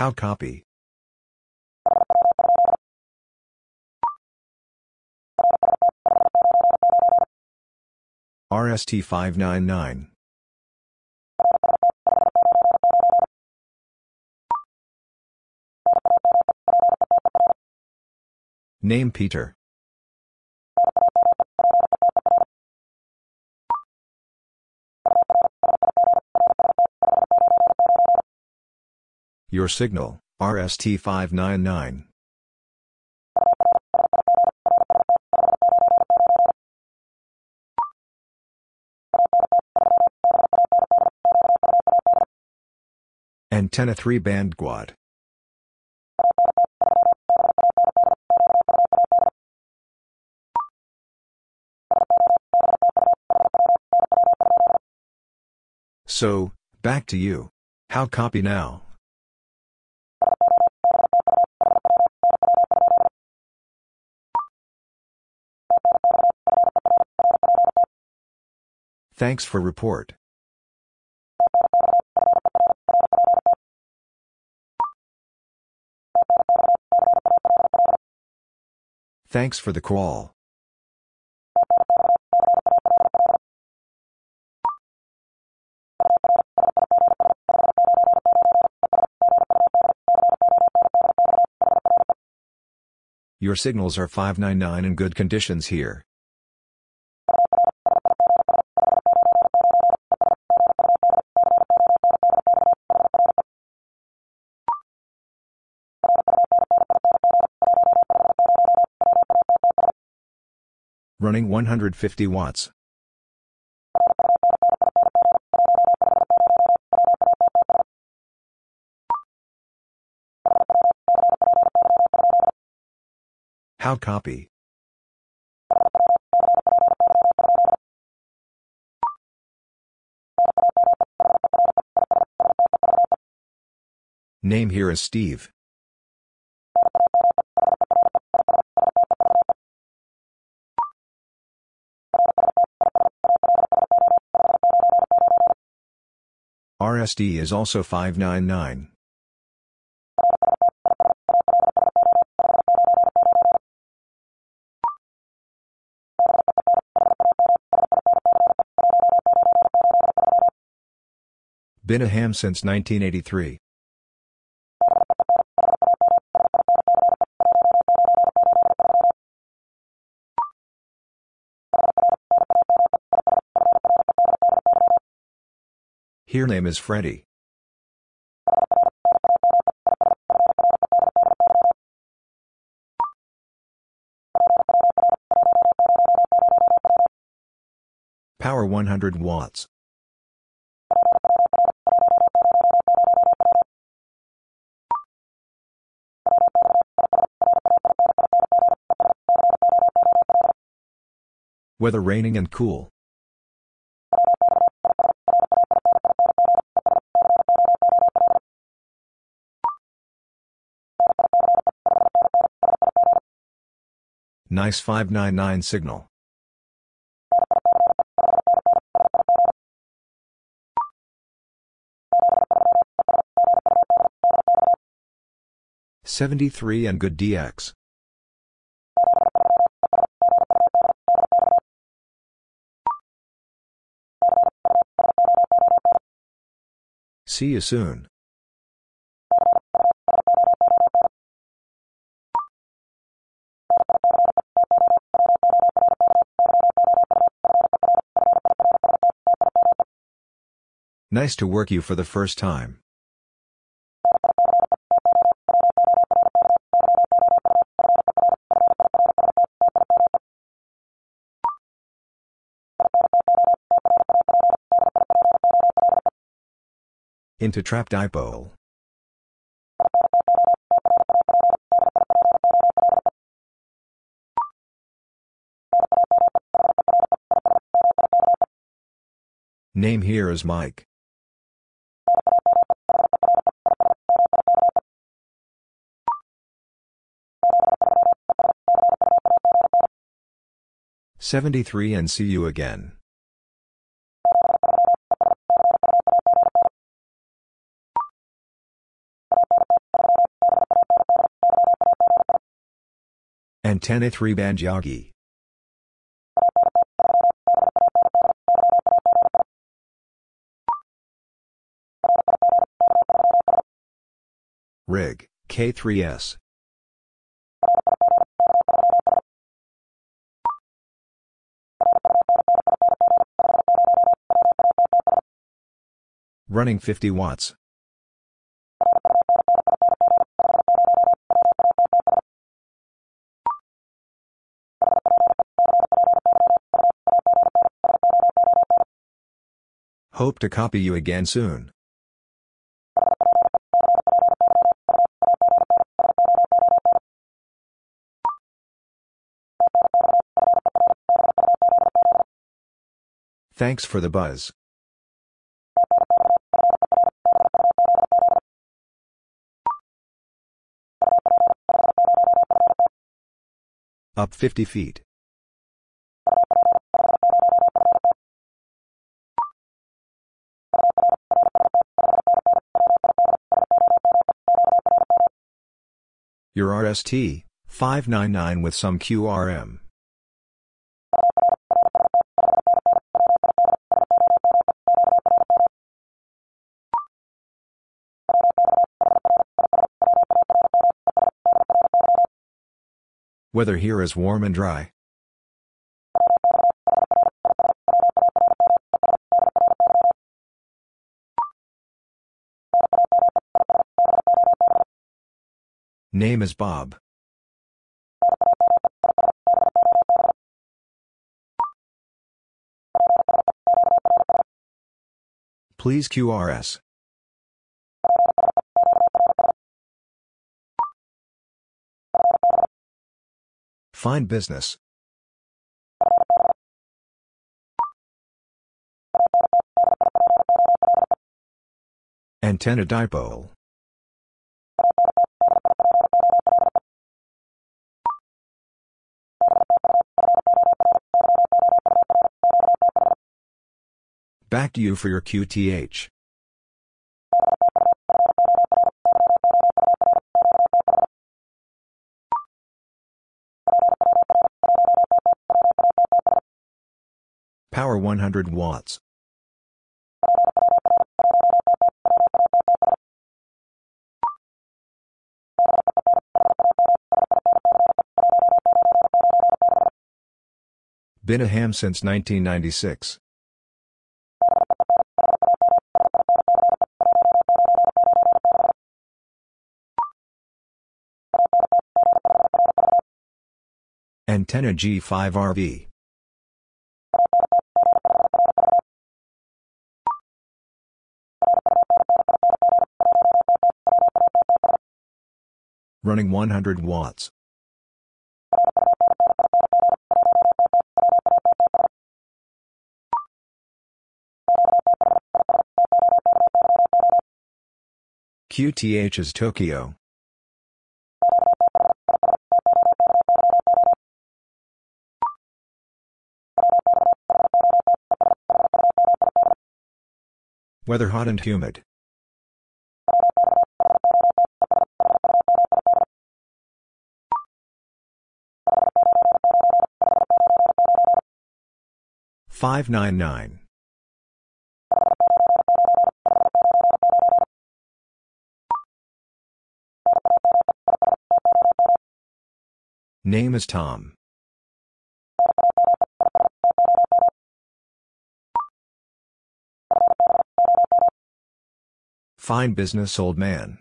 How copy? RST599. Name Peter. Your signal, RST599. Antenna 3-band quad. So, back to you. How copy now? Thanks for report. Thanks for the call. Your signals are 599 in good conditions here. Running 150 watts. How copy? Name here is Steve. RSD is also 599. Been a ham since 1983. Here name is Freddie. Power 100 watts. Weather raining and cool. Nice 599 signal. '73 and good DX. See you soon. Nice to work you for the first time. Into trap dipole. Name here is Mike. '73 and see you again. Antenna 3 band Yagi. Rig, K3S. Running 50 watts. Hope to copy you again soon. Thanks for the buzz. Up 50 feet. Your RST, 599 with some QRM. Weather here is warm and dry. Name is Bob. Please QRS. Fine business. Antenna dipole. Back to you for your QTH. Power 100 watts. Been a ham since 1996. Antenna G5RV. Running 100 watts. QTH is Tokyo. Weather hot and humid. (599). Name is Tom. Fine business, old man.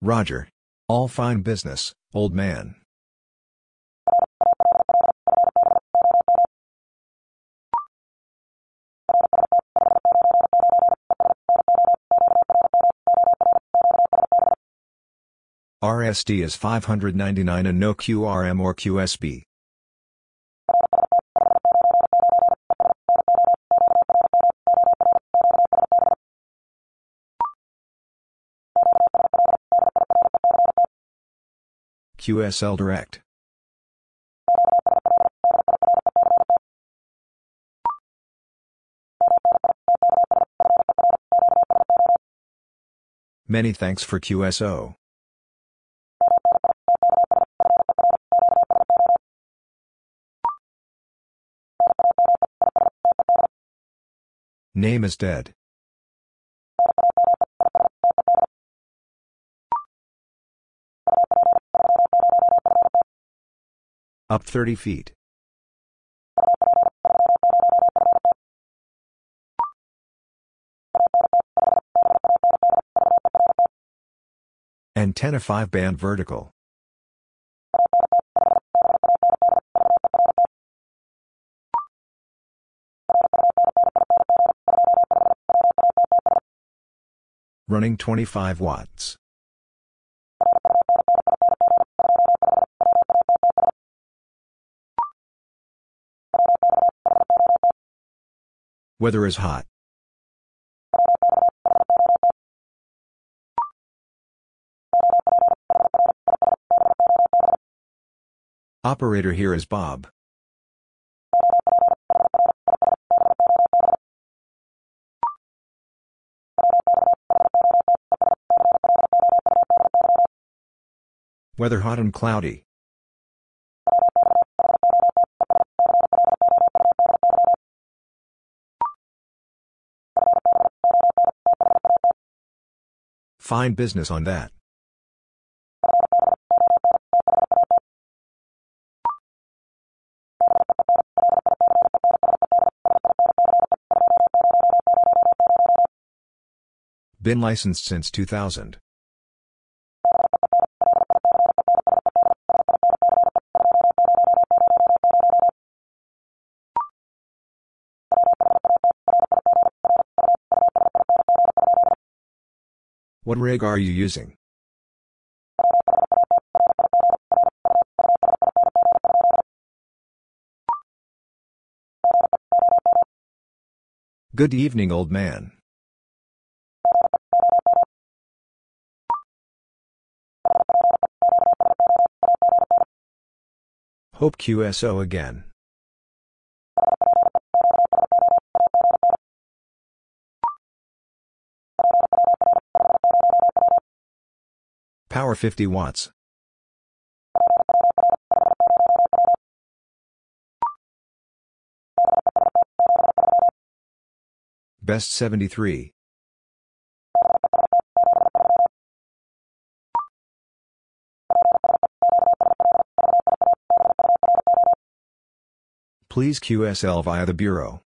Roger. All fine business, old man. RST is 599 and no QRM or QSB. QSL Direct. Many thanks for QSO. Name is dead. Up 30 feet. Antenna 5-band vertical. Running 25 watts. Weather is hot. Operator here is Bob. Weather hot and cloudy. Fine business on that. Been licensed since 2000. What rig are you using? Good evening, old man. Hope QSO again. Power 50 watts. Best 73. Please QSL via the Bureau.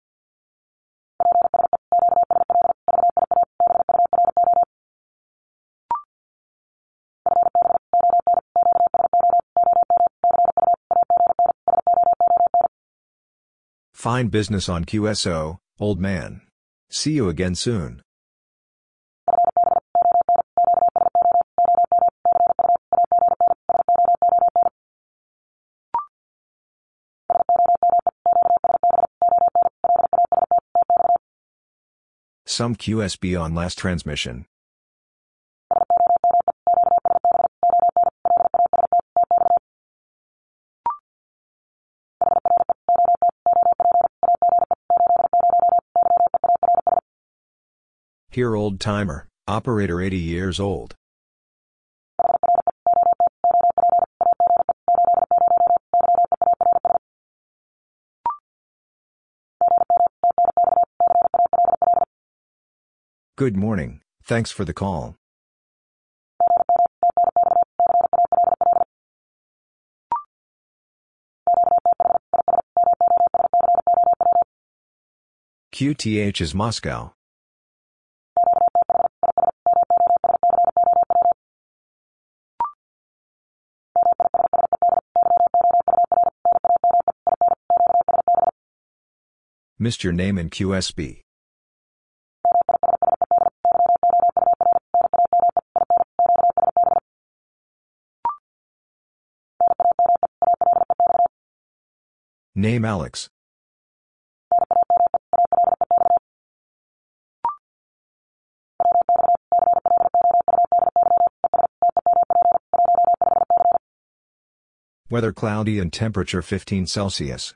Fine business on QSO, old man. See you again soon. Some QSB on last transmission. Here old timer, operator 80 years old. Good morning, thanks for the call. QTH is Moscow. Missed your name in QSB. Name Alex. Weather cloudy and temperature 15 Celsius.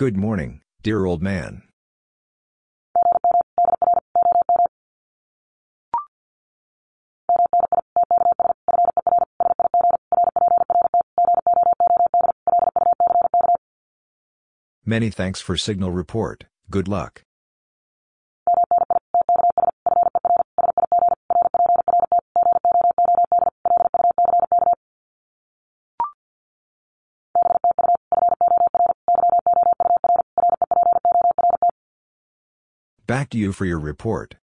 Good morning, dear old man. Many thanks for signal report, good luck. Back to you for your report.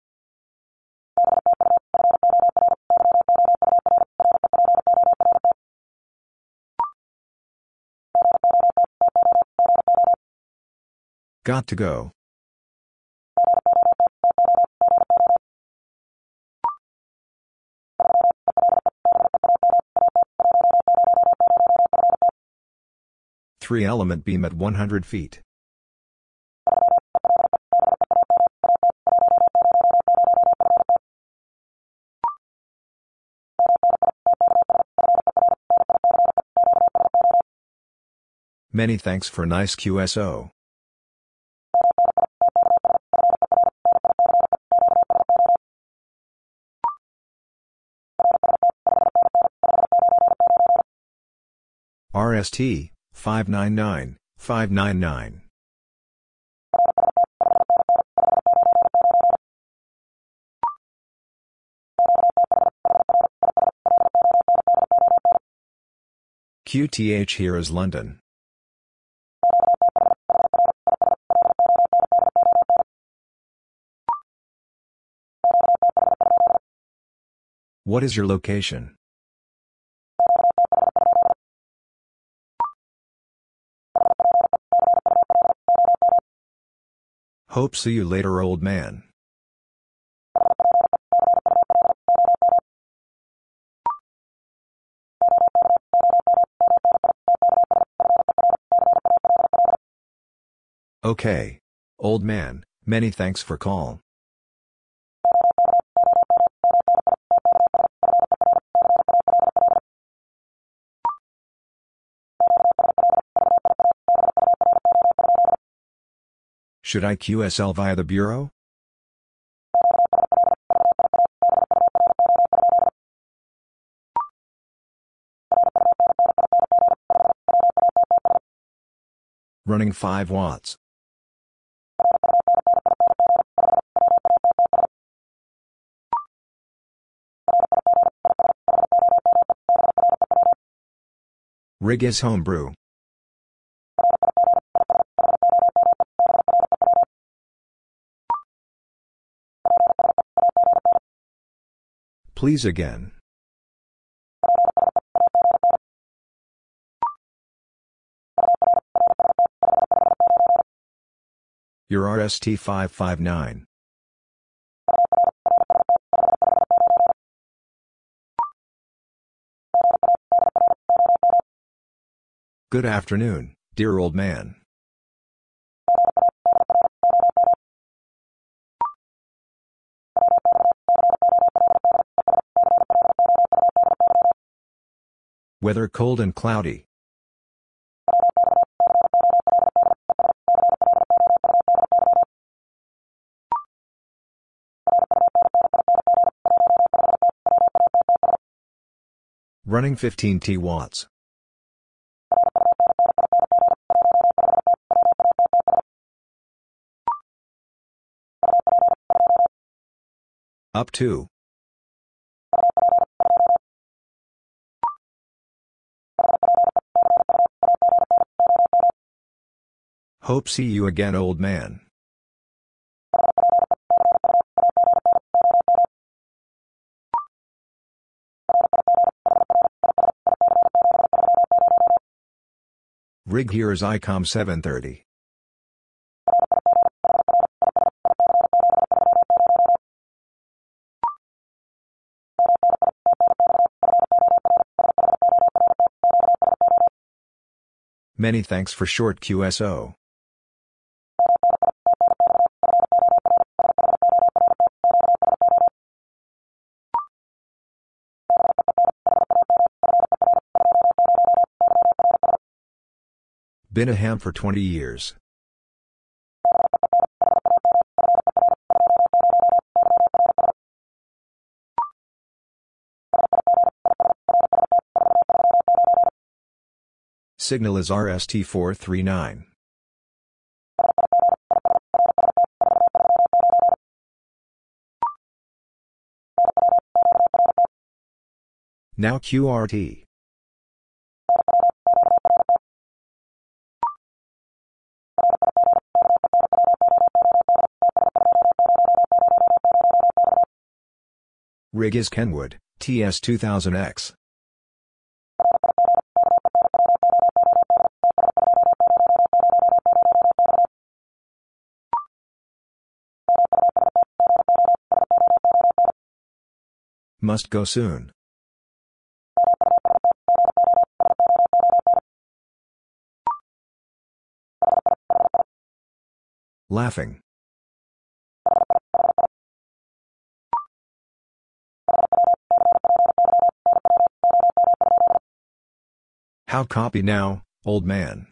Got to go. Three-element beam at 100 feet. Many thanks for nice QSO. RST 599 599. QTH here is London. What is your location? Hope see you later, old man. Okay. Old man, many thanks for call. Should I QSL via the bureau? Running 5 watts. Rig is homebrew. Please again. Your RST 559. Good afternoon, dear old man. Weather cold and cloudy. Running 15 T watts. Up to. Hope see you again, old man. Rig here is ICOM7300. Many thanks for short QSO. Been a ham for 20 years. Signal is RST439. Now QRT. Rig is Kenwood, TS2000X. Must go soon. Laughing. How copy now, old man?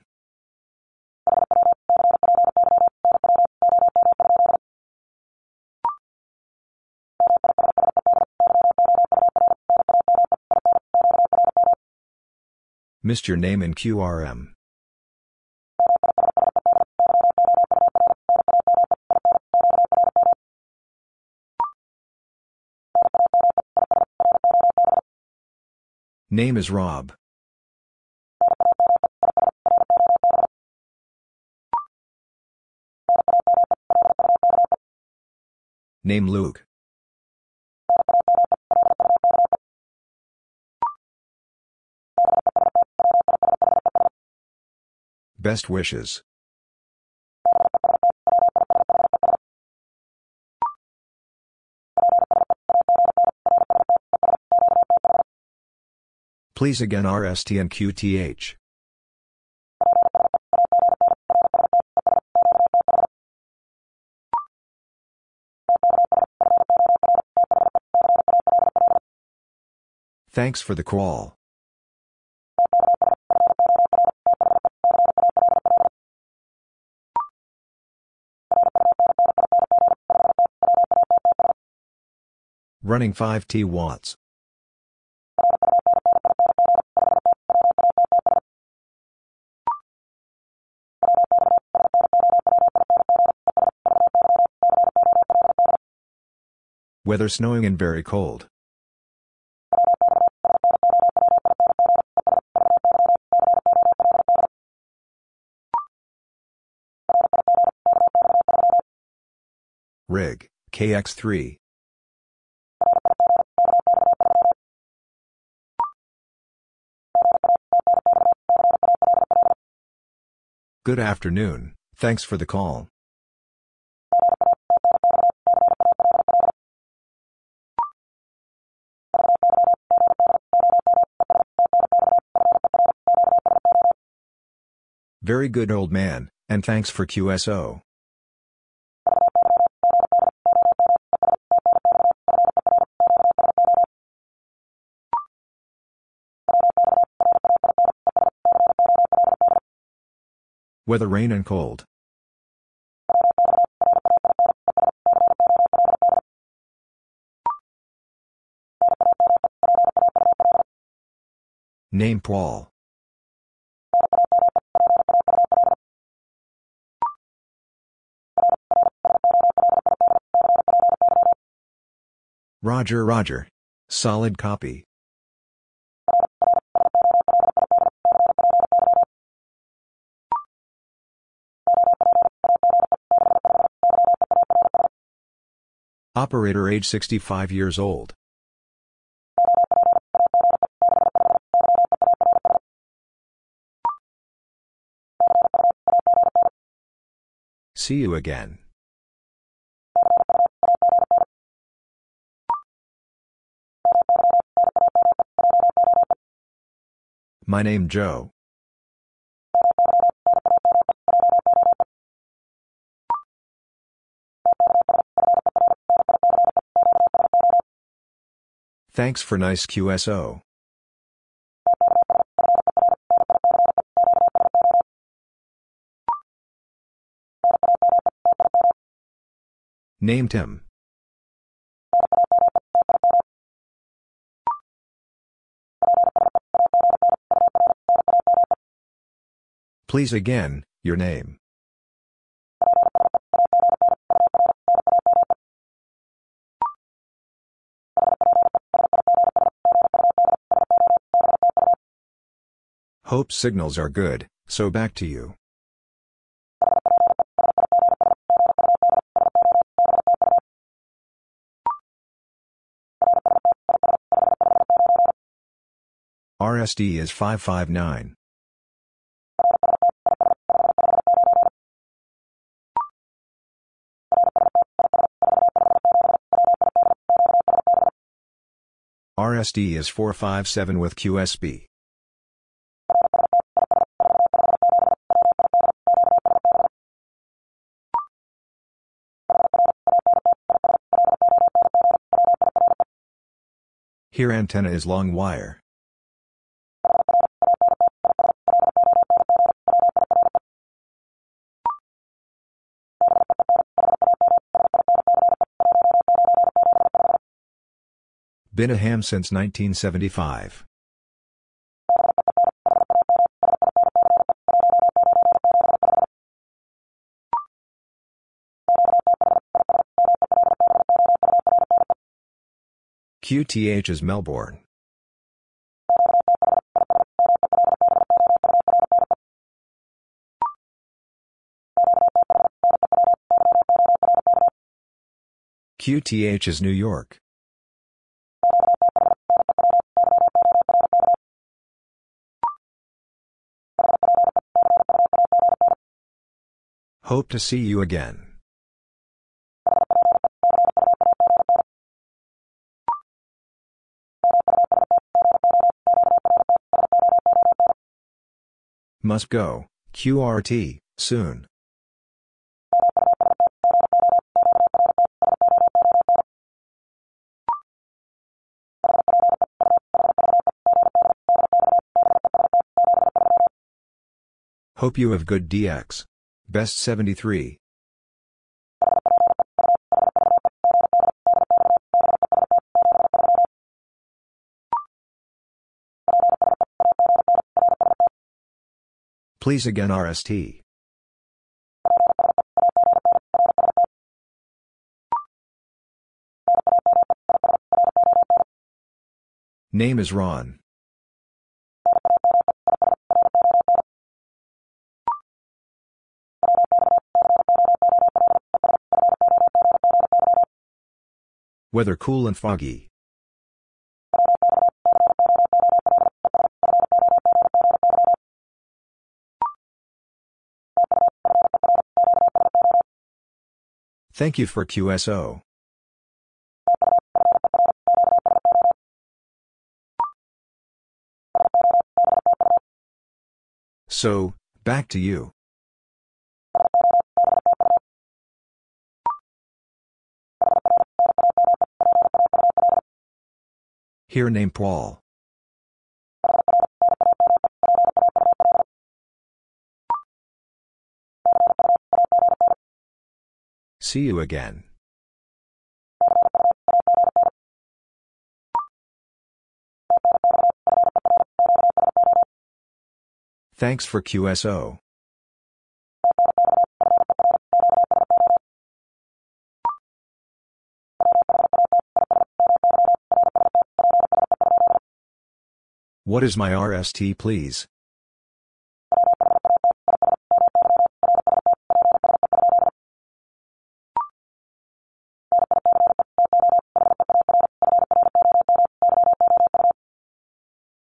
Missed your name in QRM. Name is Rob. Name Luke. Best wishes. Please again RST and QTH. Thanks for the call. Running 5T watts. Weather snowing and very cold. Rig, KX3. Good afternoon, thanks for the call. Very good old man, and thanks for QSO. Weather rain and cold. Name Paul. Roger, Roger. Solid copy. Operator age 65 years old. See you again. My name Joe. Thanks for nice QSO. Name Tim. Please again, your name. Hope signals are good, so back to you. RSD is 559. RSD is 457 with QSB. Here antenna is long wire. Been a ham since 1975. QTH is Melbourne. QTH is New York. Hope to see you again. Must go, QRT, soon. Hope you have good DX. Best 73. Please again RST. Name is Ron. Weather cool and foggy. Thank you for QSO. So, back to you. Here name Paul. See you again. Thanks for QSO. What is my RST please?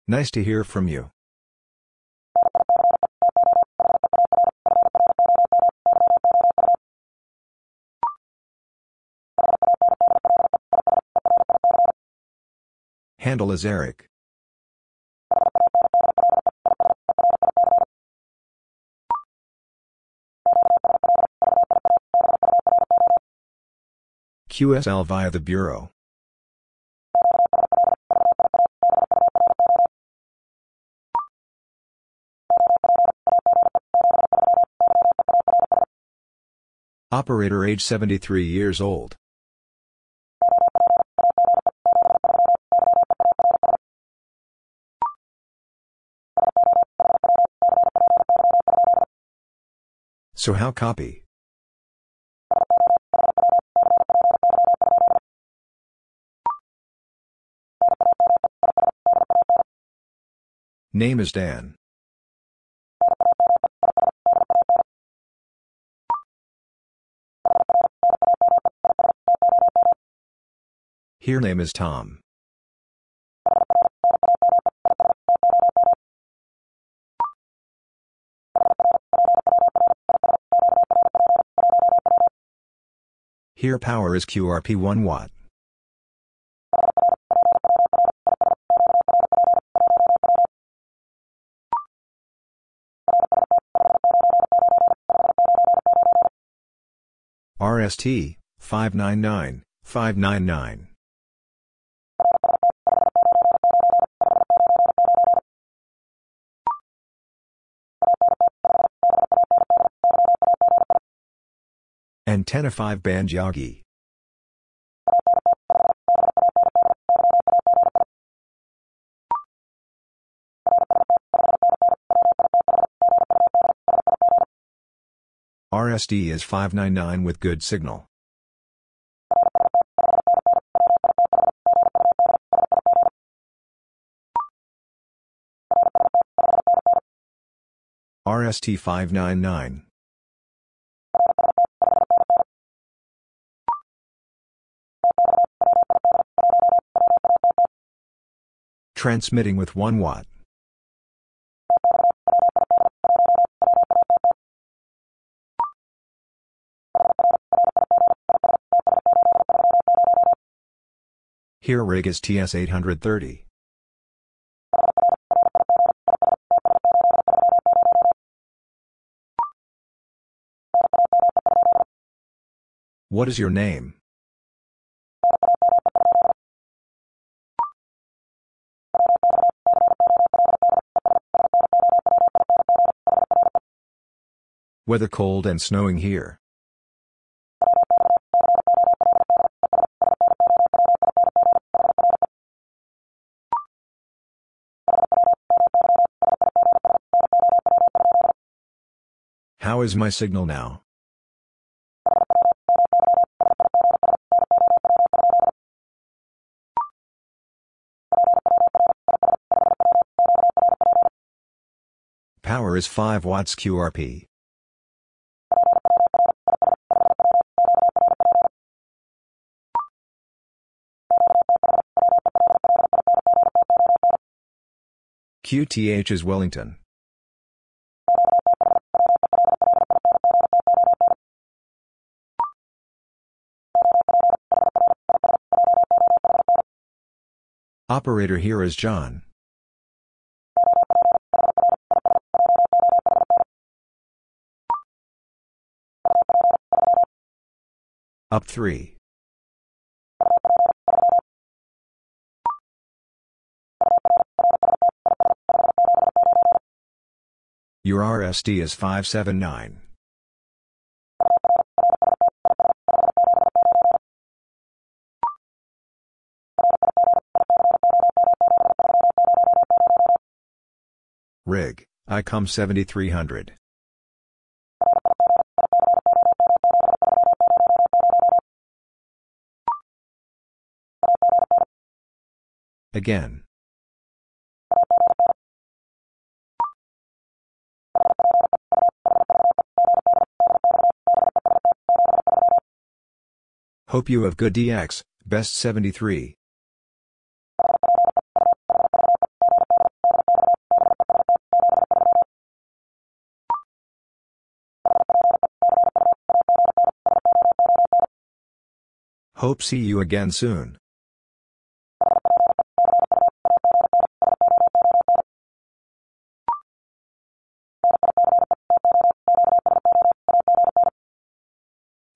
Nice to hear from you. Handle is Eric. QSL via the Bureau. Operator age 73 years old. So how copy? Name is Dan. Here name is Tom. Here power is QRP 1 watt. RST 599 599. Antenna 5 band Yagi. RSD is 599 with good signal. RST 599. Transmitting with 1 watt. Here rig is TS830. What is your name? Weather cold and snowing here. How is my signal now? Power is 5 watts QRP. QTH is Wellington. Operator here is John. Up 3. Your RSD is 579. Rig, ICOM7300. Again. Hope you have good DX, best 73. Hope see you again soon.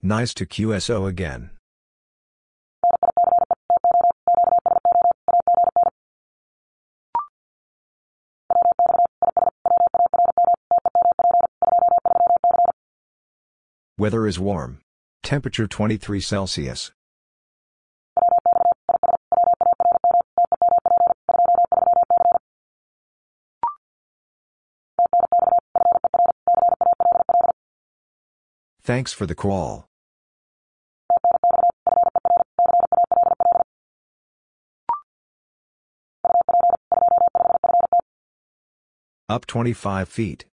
Nice to QSO again. Weather is warm. Temperature 23 Celsius. Thanks for the call. Up 25 feet.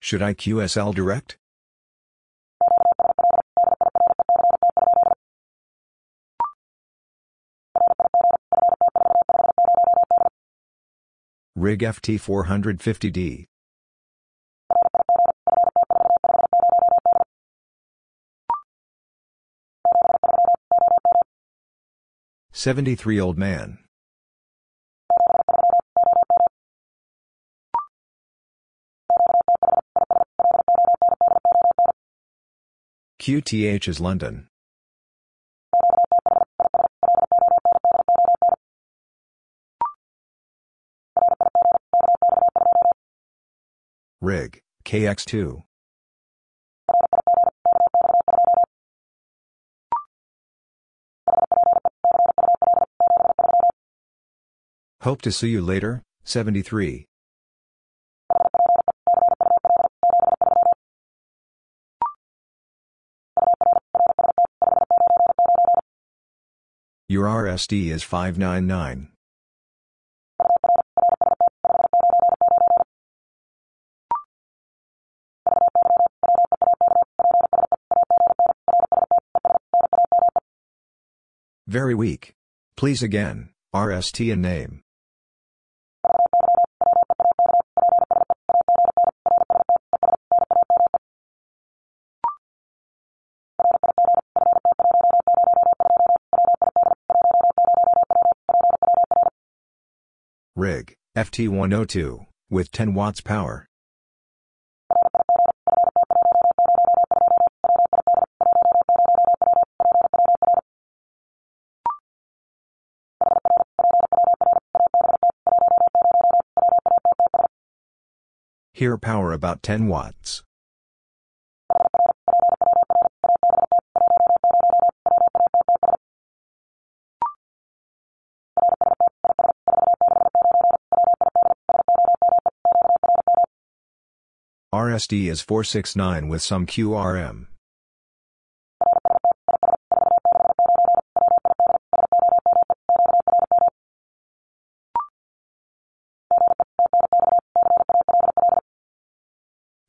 Should I QSL direct? Rig FT450D. '73-year-old man. QTH is London. Rig, KX2. Hope to see you later, 73. Your RSD is 599. Very weak. Please again, RST and name. Rig, FT102, with 10 watts power. Here power about 10 watts. RSD is 469 with some QRM.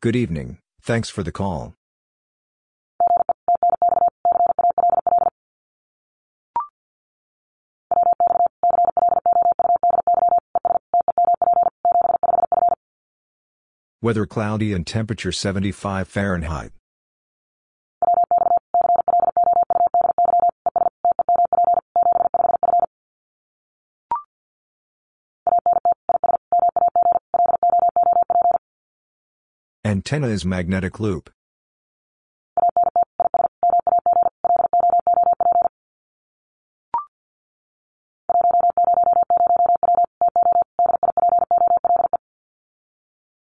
Good evening, thanks for the call. Weather cloudy and temperature 75 Fahrenheit. Antenna is magnetic loop.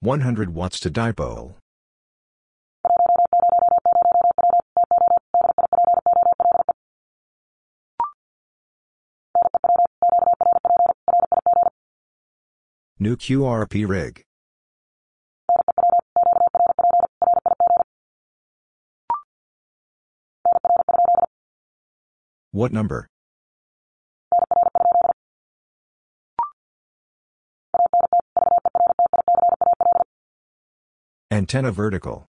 (100 watts to dipole). New QRP rig. What number? Antenna vertical.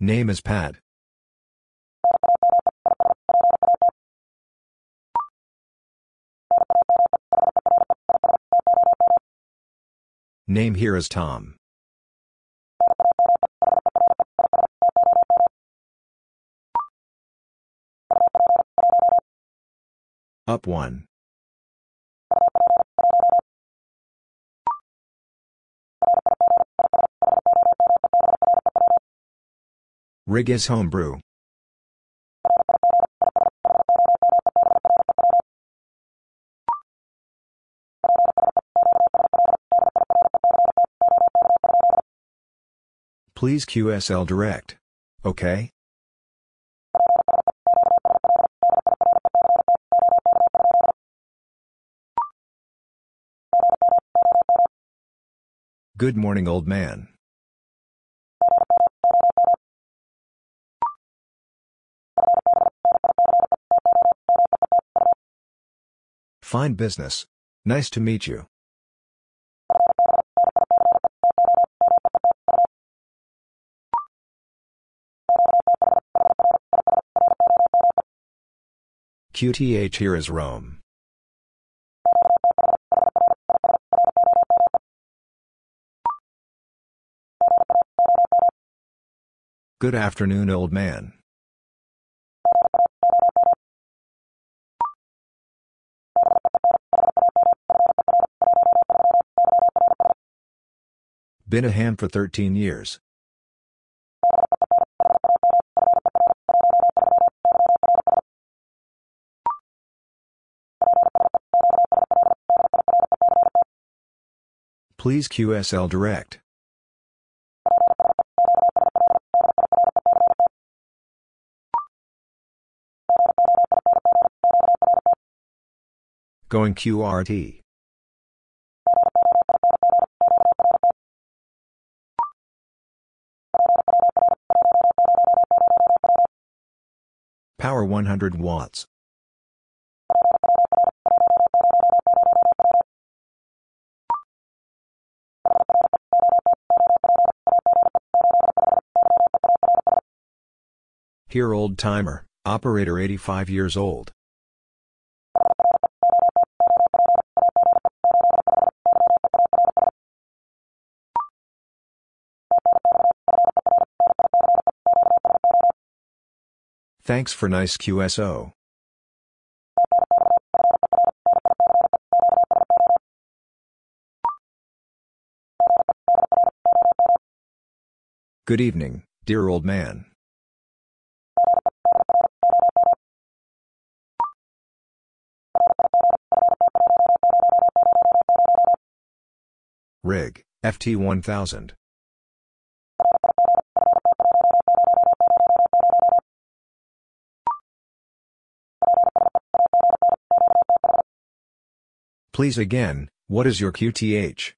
Name is Pat. Name here is Tom. Up 1. Rig is homebrew. Please QSL direct. Okay? Good morning, old man. Fine business. Nice to meet you. QTH here is Rome. Good afternoon, old man. Been a ham for 13 years. Please QSL direct. Going QRT. Power 100 watts. Here, old timer, operator 85 years old. Thanks for nice QSO. Good evening, dear old man. Rig, FT1000. Please again, what is your QTH?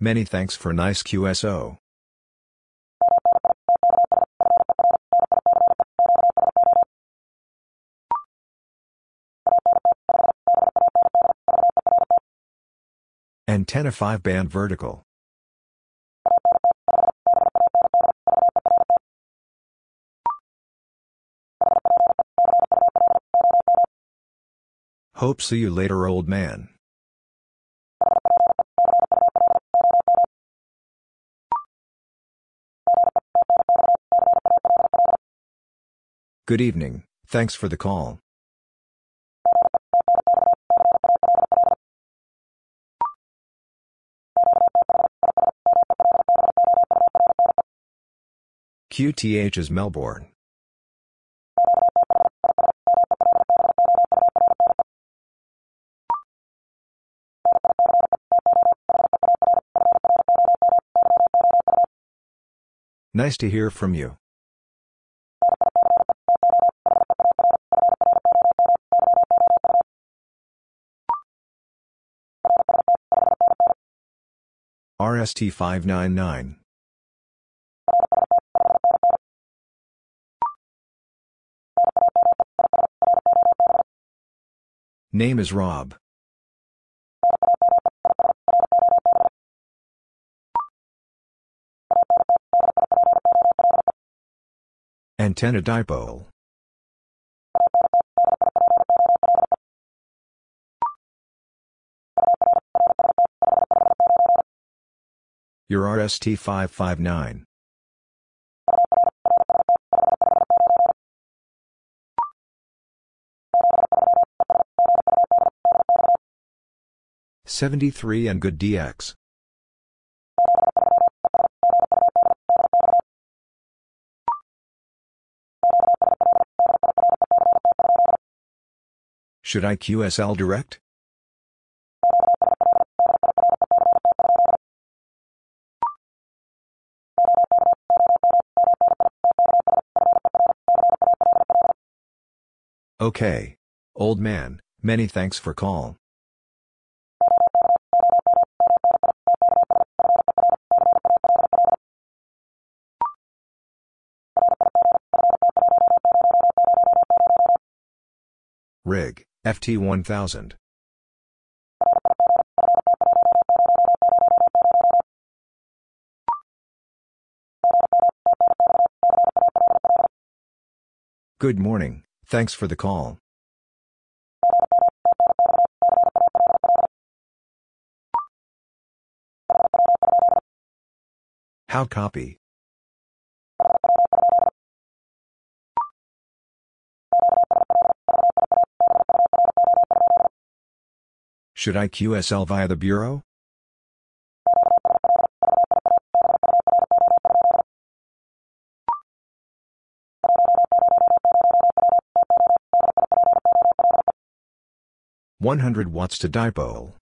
Many thanks for nice QSO. Antenna 5-band vertical. Hope see you later, old man. Good evening, thanks for the call. QTH is Melbourne. Nice to hear from you. RST599. Name is Rob. Antenna dipole. Your RST559. '73 and good DX. Should I QSL direct? Okay. Old man, many thanks for call. Rig, FT1000. Good morning, thanks for the call. How copy? Should I QSL via the bureau? $100 to dipole.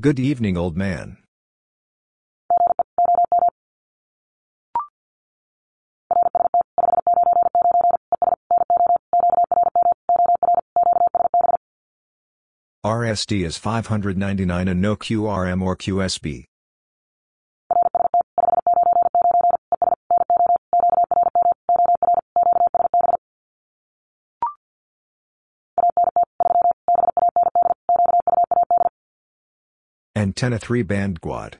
Good evening, old man. RSD is 599 and no QRM or QSB. Antenna 3-band quad.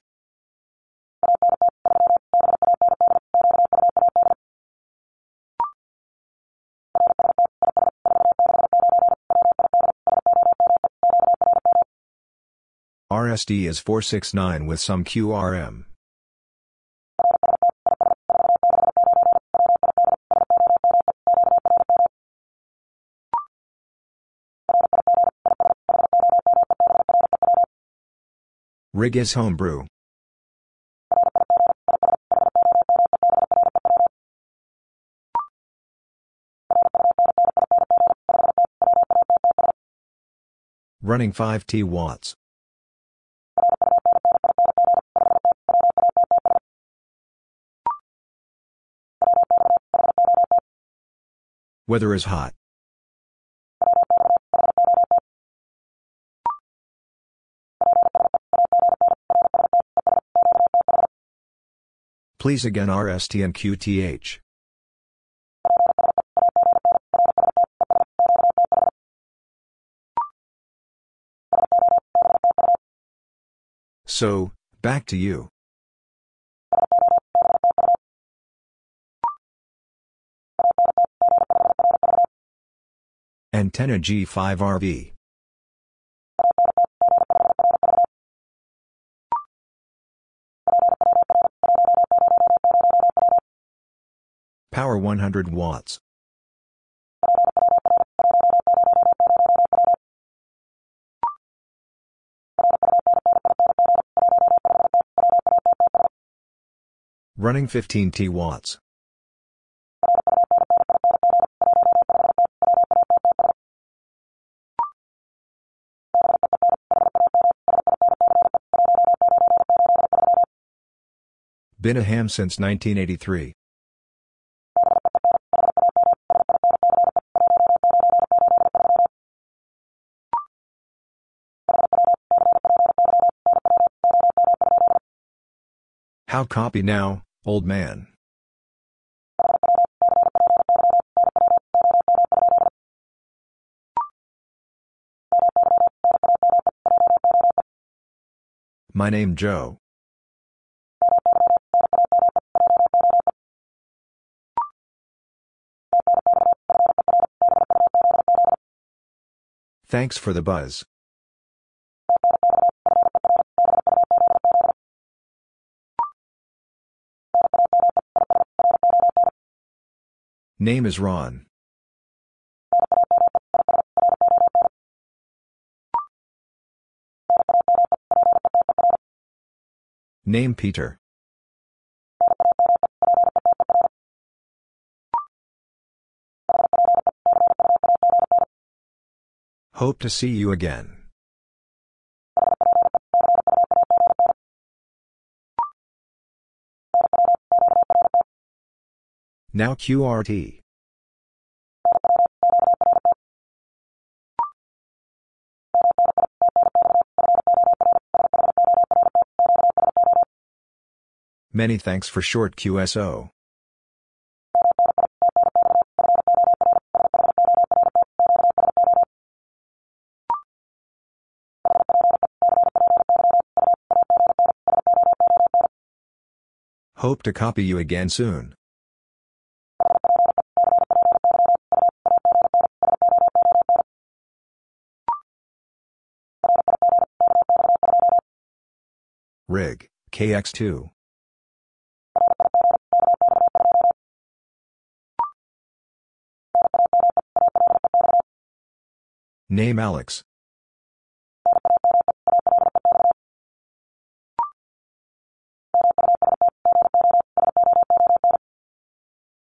RSD is 469 with some QRM. Rig is homebrew. Running 5T watts. Weather is hot. Please again RST and QTH. So, back to you. Antenna G5RV. Power 100 watts. Running 15T watts. Been a ham since 1983. How copy now, old man? My name Joe. Thanks for the buzz. Name is Ron. Name Peter. Hope to see you again. Now QRT. Many thanks for short QSO. Hope to copy you again soon. Rig, KX2. Name Alex.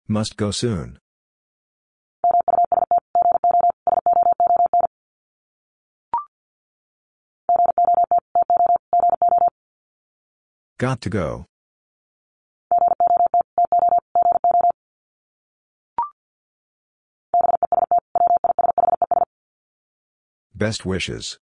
Must go soon. Got to go. Best wishes.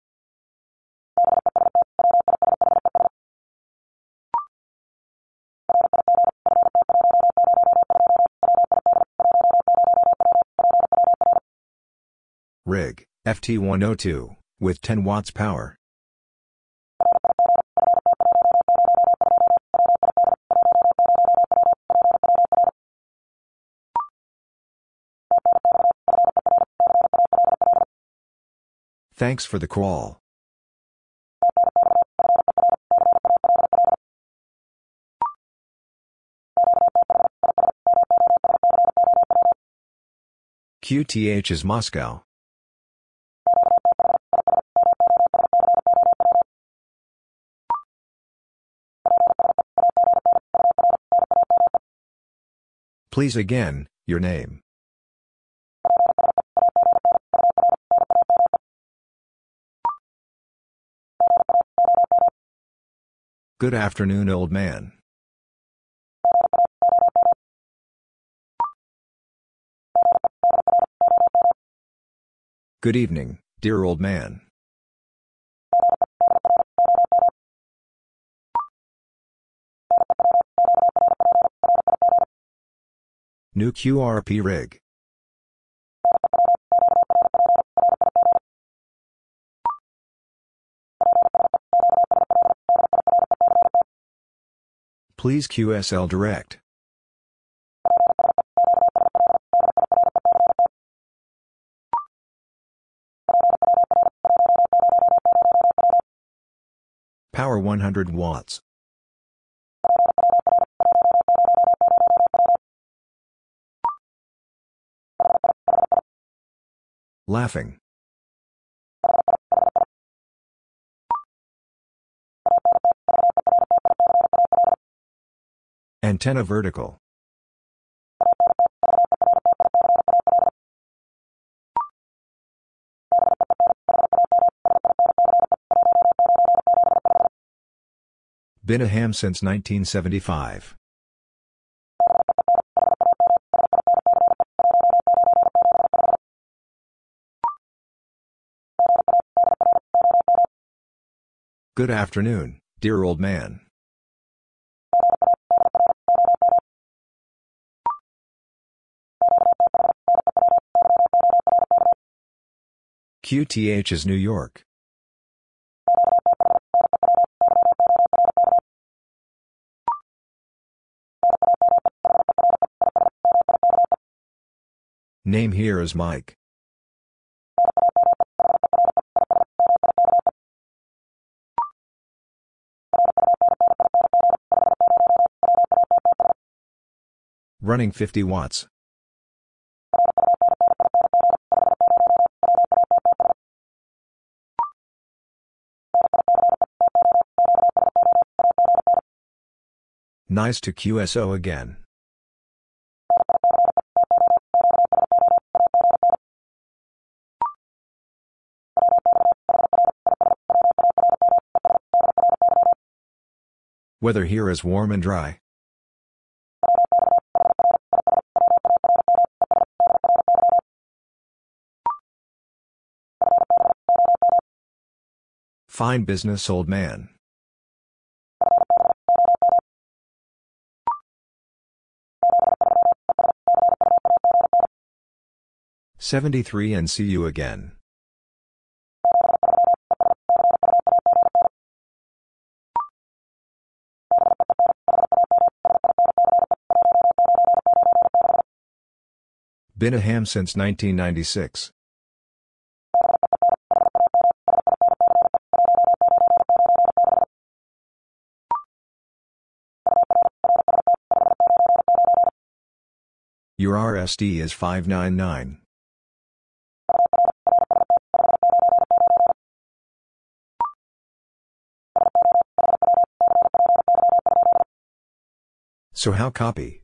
Rig, FT102, with 10 watts power. Thanks for the call. QTH is Moscow. Please again, your name. Good afternoon, old man. Good evening, dear old man. New QRP rig. Please QSL direct. Power 100 watts. Laughing. Antenna vertical. Been a ham since 1975. Good afternoon, dear old man. QTH is New York. Name here is Mike. Running 50 watts. Nice to QSO again. Weather here is warm and dry. Fine business, old man. '73 and see you again. Been a ham since 1996. Your RSD is 599. So how copy?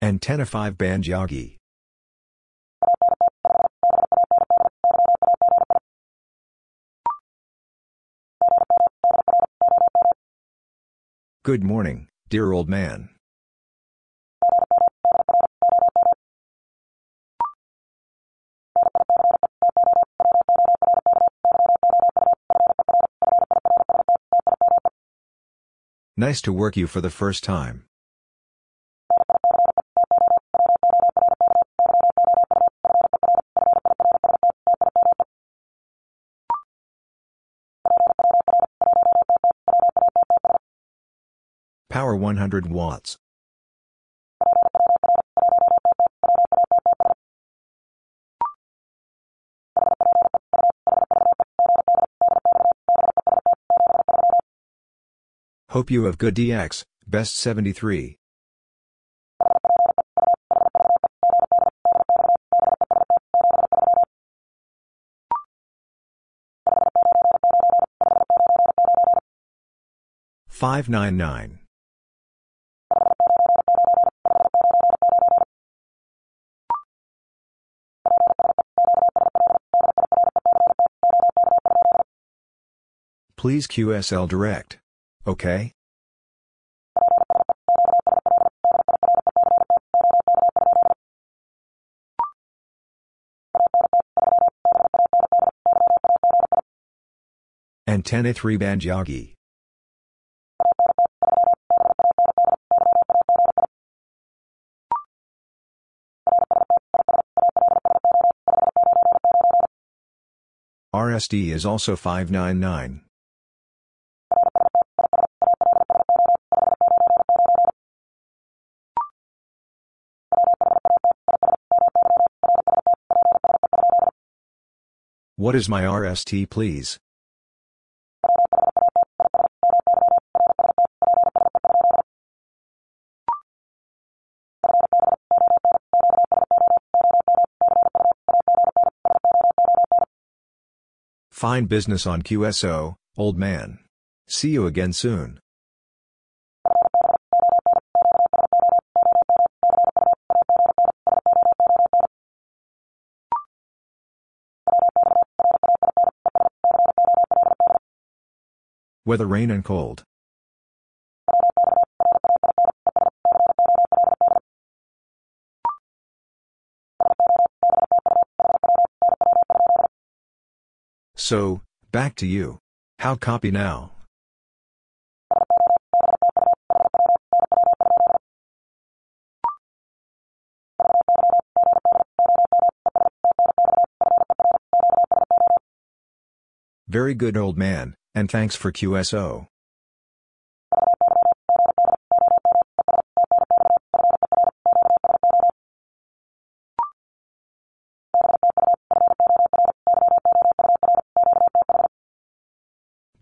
Antenna 5 band Yagi. Good morning, dear old man. Nice to work you for the first time. Power 100 watts. Hope you have good DX, best 73. $599. Please QSL direct. Okay? Antenna 3 band Yagi. RSD is also 599. What is my RST, please? Fine business on QSO, old man. See you again soon. Weather rain and cold. So, back to you. How copy now? Very good, old man, and thanks for QSO.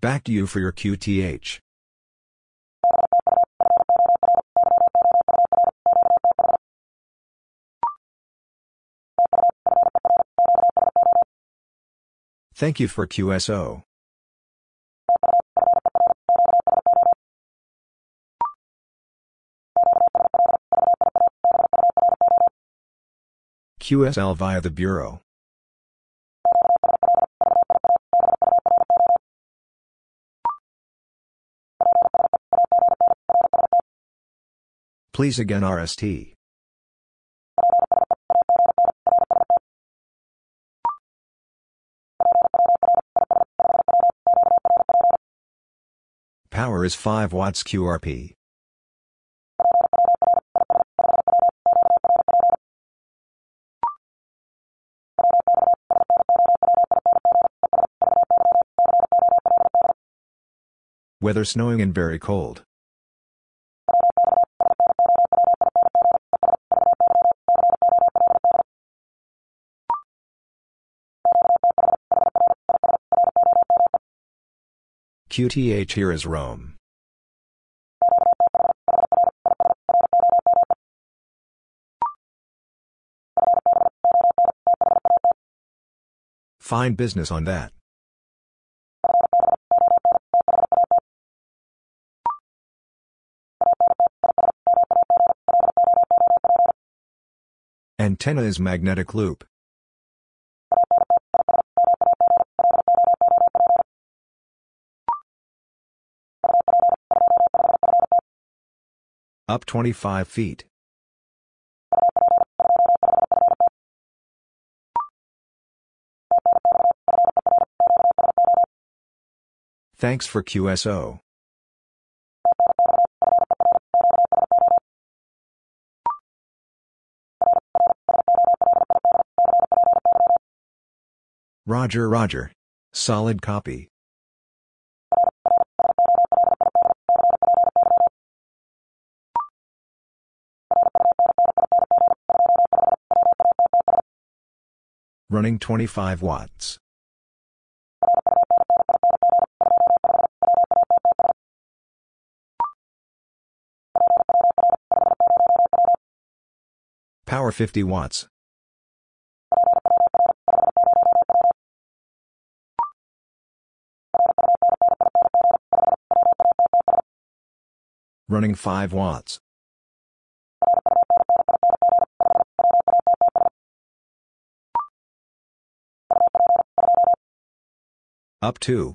Back to you for your QTH. Thank you for QSO. QSL via the Bureau. Please again RST. Power is 5 watts QRP. Weather snowing and very cold. QTH here is Rome. Fine business on that. Antenna is magnetic loop. Up 25 feet. Thanks for QSO. Roger, Roger. Solid copy. Running 25 watts. Power 50 watts. Running 5 watts. Up 2.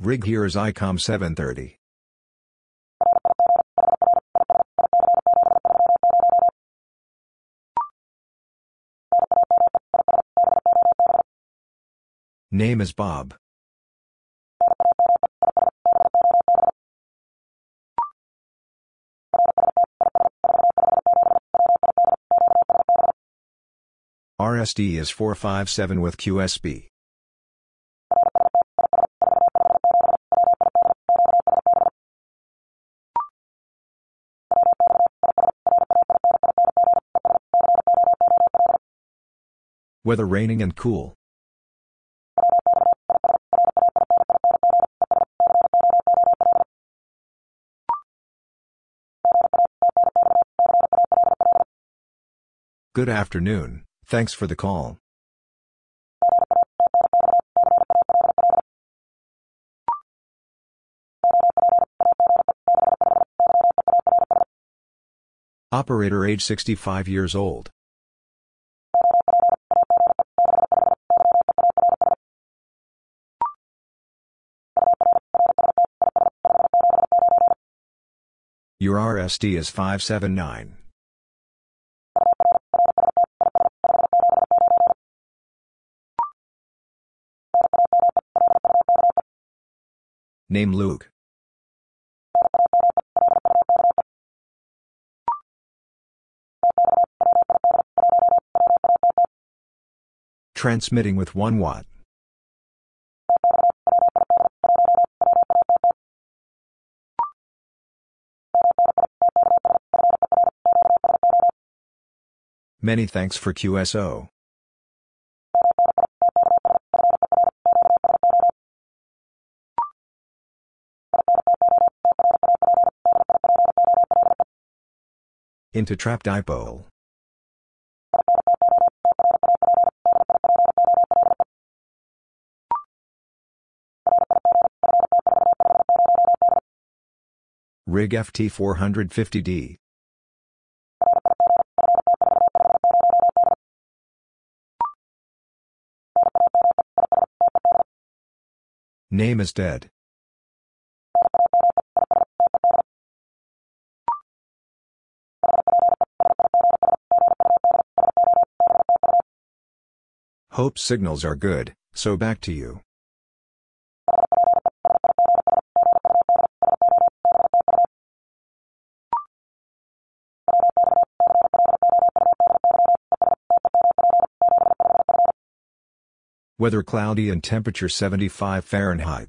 Rig here is ICOM730. Name is Bob. RSD is 457 with QSB. Weather raining and cool. Good afternoon. Thanks for the call. Operator age 65 years old. Your RSD is 579. Name Luke. Transmitting with 1 watt. Many thanks for QSO. into trap dipole. Rig FT450D. Name is dead. Hope signals are good, so back to you. Weather cloudy and temperature 75 Fahrenheit.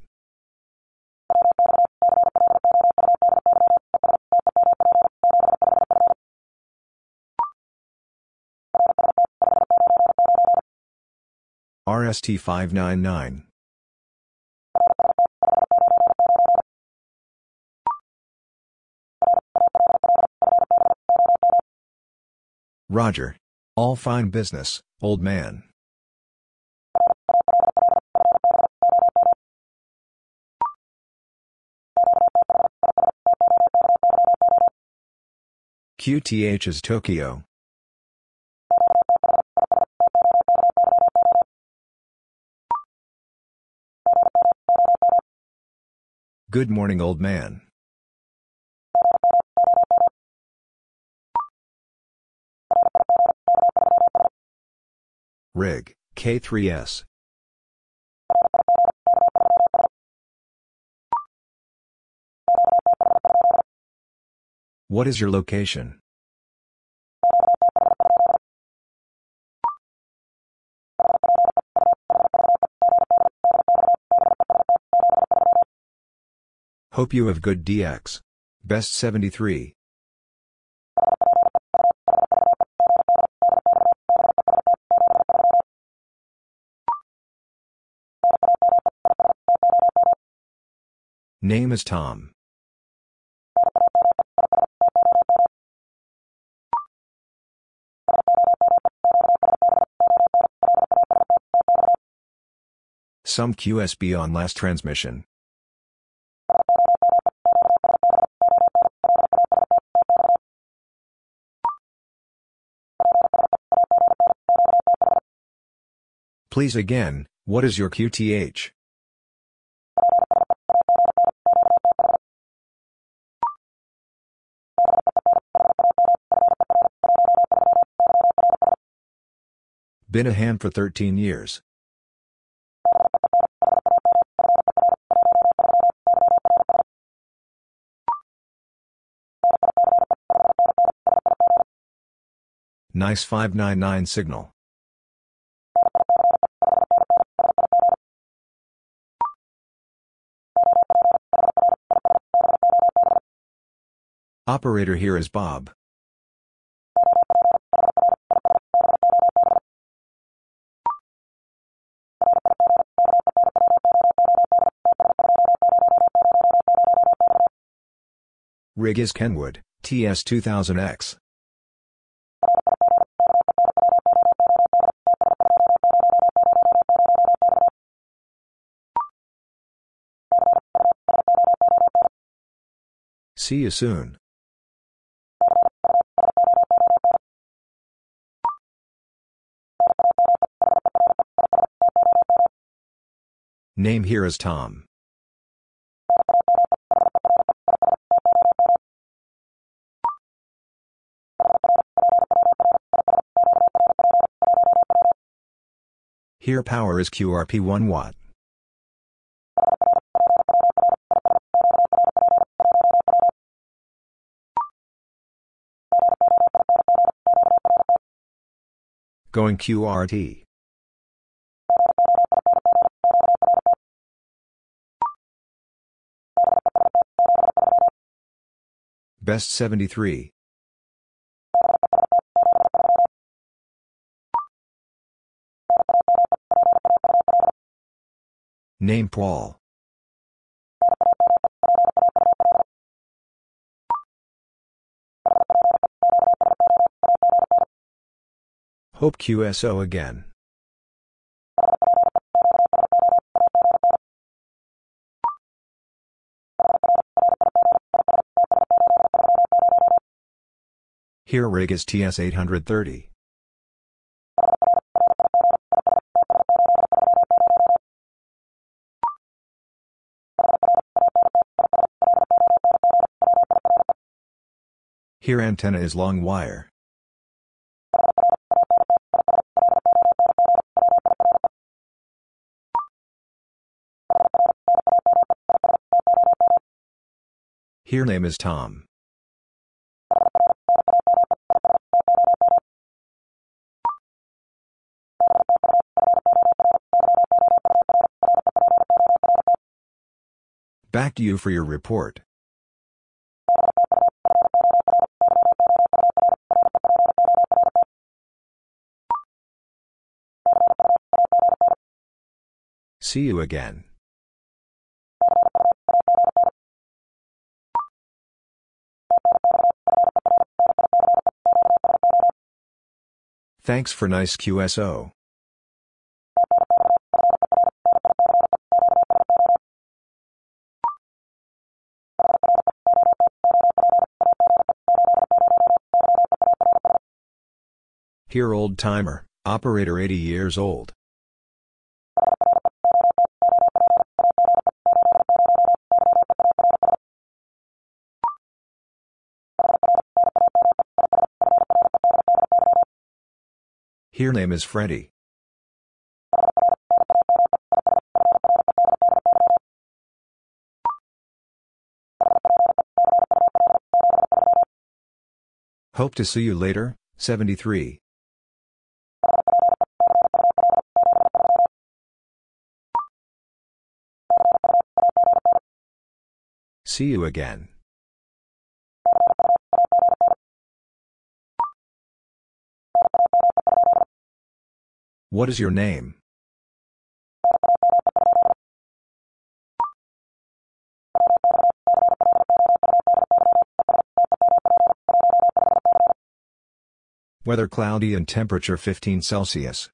RST 599. Roger. All fine business, old man. QTH is Tokyo. Good morning, old man. Rig, K3S. What is your location? Hope you have good DX. Best 73. Name is Tom. Some QSB on last transmission. Please again, what is your QTH? Been a ham for 13 years. Nice 599 signal. Operator, here is Bob. Rig is Kenwood, TS2000X. See you soon. Name here is Tom. Here power is QRP 1 watt. Going QRT. Best 73. Name Paul. Hope QSO again. Here rig is TS830. Here antenna is long wire. Here name is Tom. Back to you for your report. See you again. Thanks for nice QSO. Here old timer, operator 80 years old. Here name is Freddy. Hope to see you later, 73. See you again. What is your name? Weather cloudy and temperature 15 Celsius.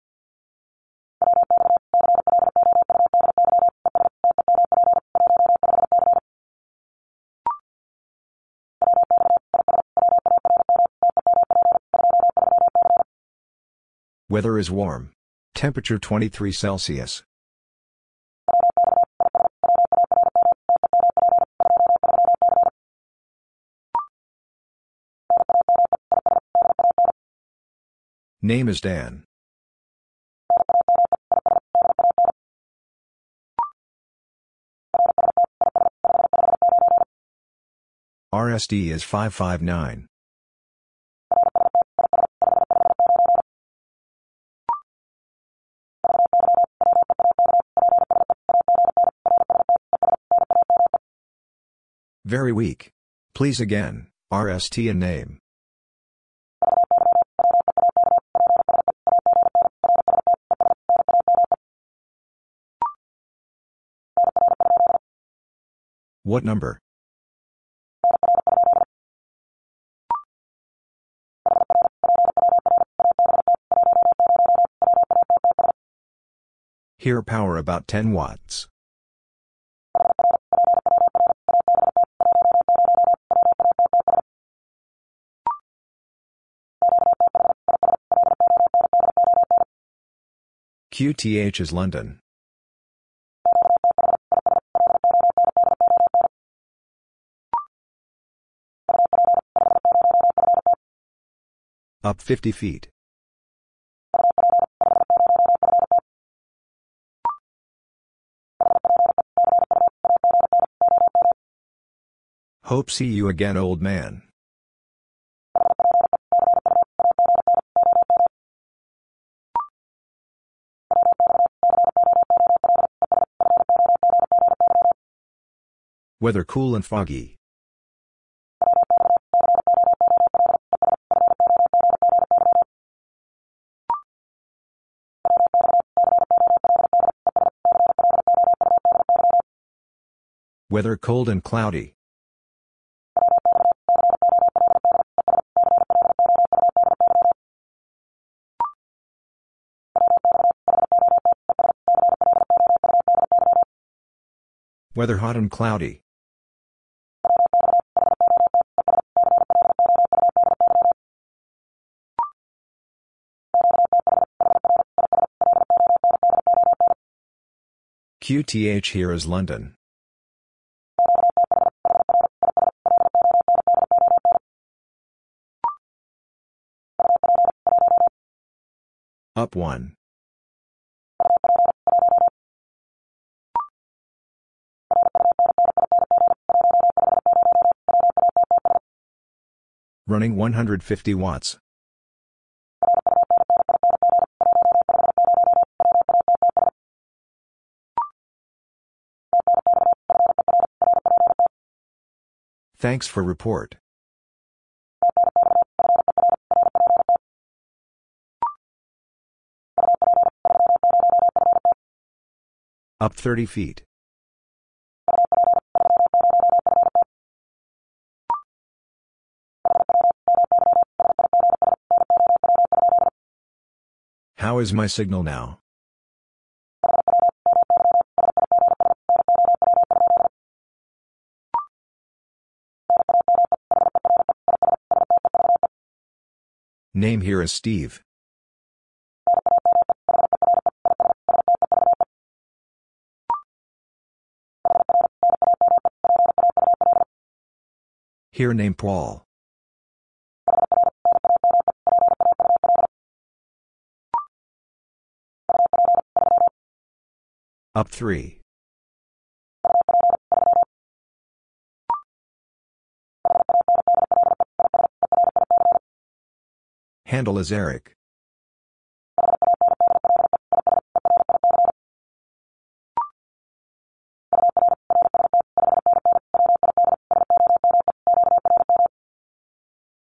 Weather is warm. Temperature 23 Celsius. Name is Dan. RSD is 559. Very weak. Please again, RST and name. What number? Here power about 10 watts. QTH is London. Up 50 feet. Hope see you again, old man. Weather cool and foggy. Weather cold and cloudy. Weather hot and cloudy. QTH here is London. Up 1. Running 150 watts. Thanks for report. Up 30 feet. How is my signal now? Name here is Steve. Here name Paul. Up 3. Handle is Eric.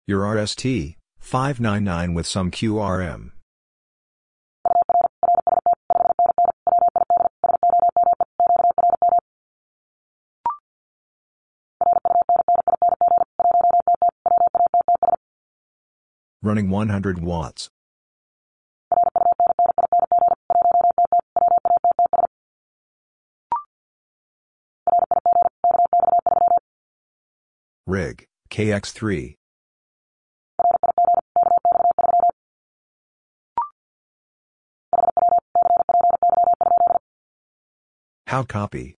Your RST, 599 with some QRM. Running 100 watts. Rig, KX3. How copy?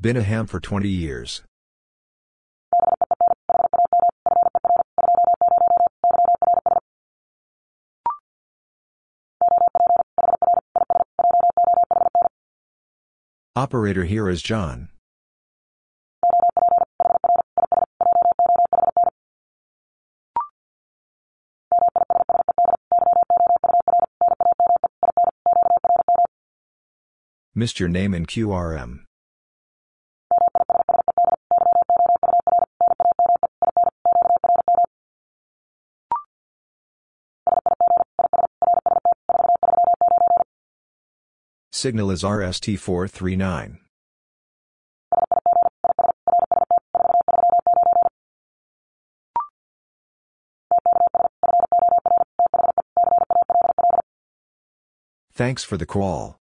Been a ham for 20 years. Operator here is John. Missed your name in QRM. Signal is RST439. Thanks for the call.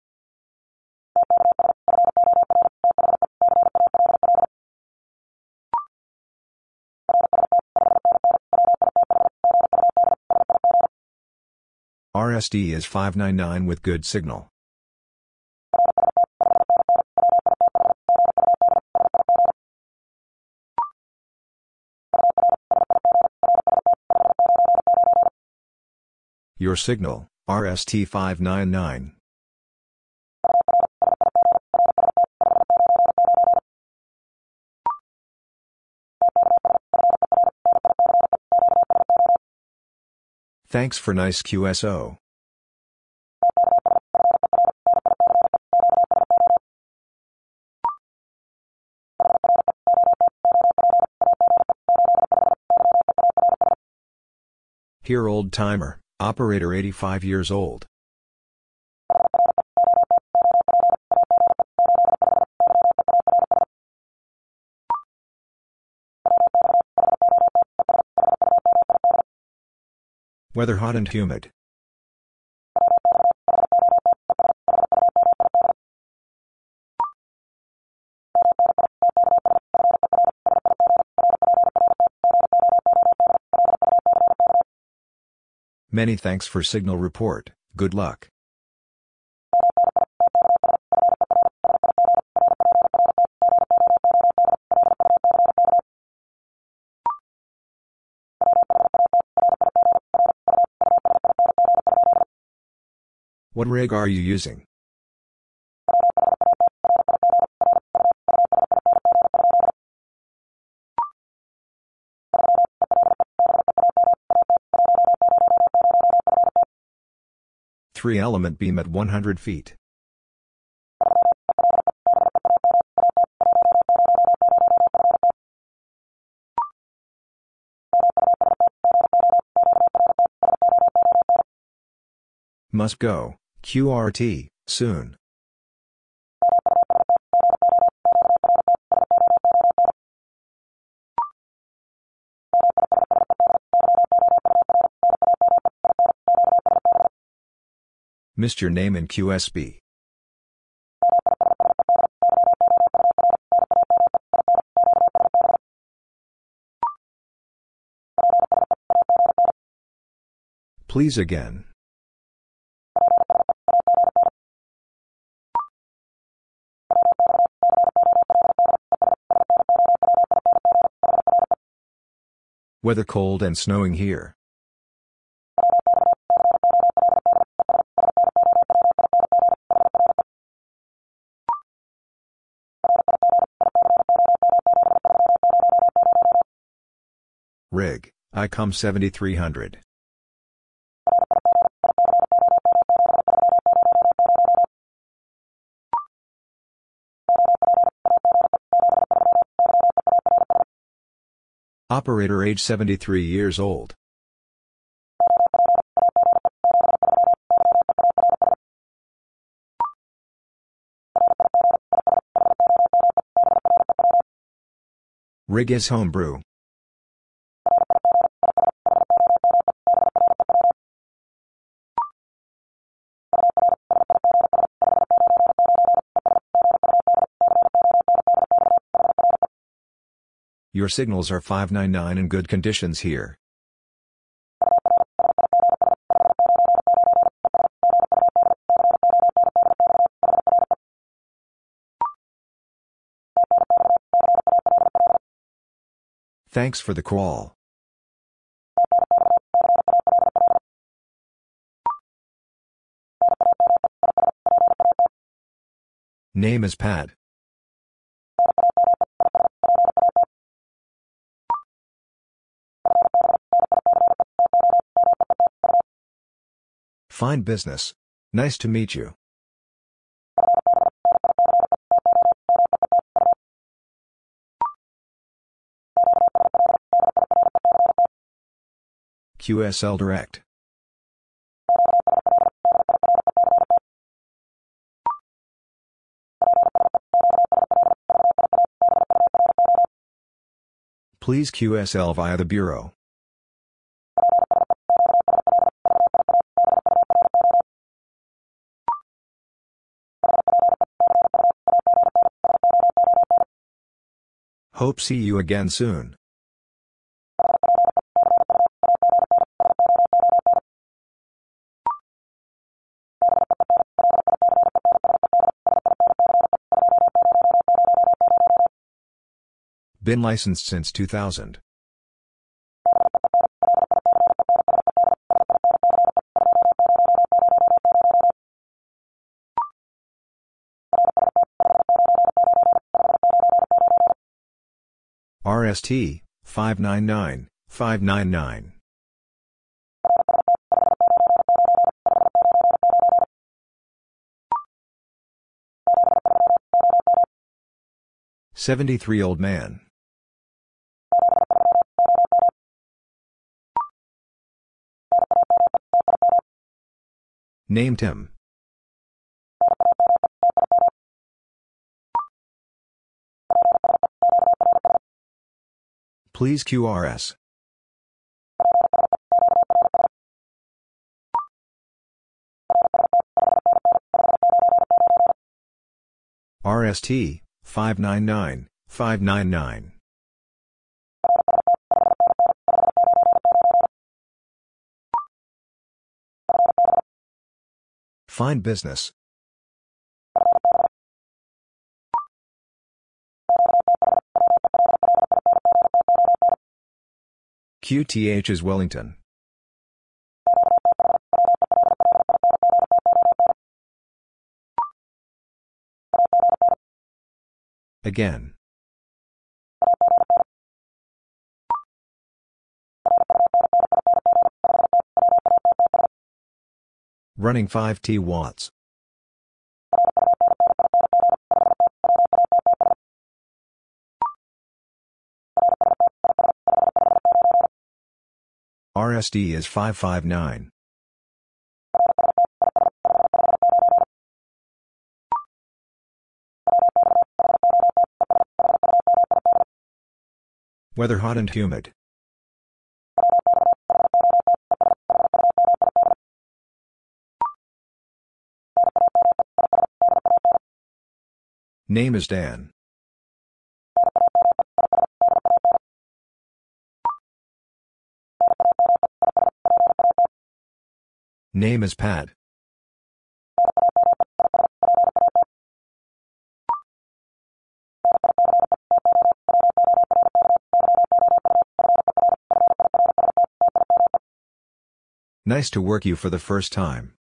RSD is 599 with good signal. Your signal, RST 599. Thanks for nice QSO. Here old timer. Operator 85 years old. Weather hot and humid. Many thanks for signal report, good luck. What rig are you using? Three-element beam at 100 feet. Must go, QRT, soon. Missed your name in QSB. Please again. Weather cold and snowing here. Rig, ICOM7300. Operator age 73 years old. Rig is homebrew. Your signals are 599 in good conditions here. Thanks for the call. Name is Pat. Fine business. Nice to meet you. QSL Direct. Please QSL via the Bureau. Hope see you again soon. Been licensed since 2000. RST, 599, 599. '73-year-old man. Named him. Please QRS. RST, 599, 599. Fine business. QTH is Wellington. Again. Running 5T watts. RSD is 559. Weather hot and humid. Name is Dan. Name is Pat. Nice to work you for the first time.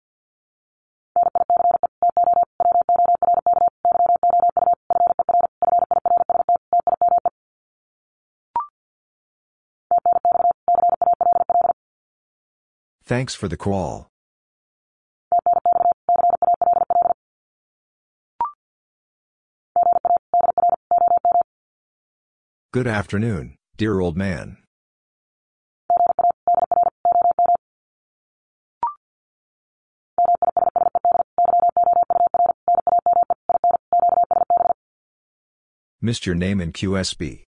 Thanks for the call. Good afternoon, dear old man. Missed your name in QSB.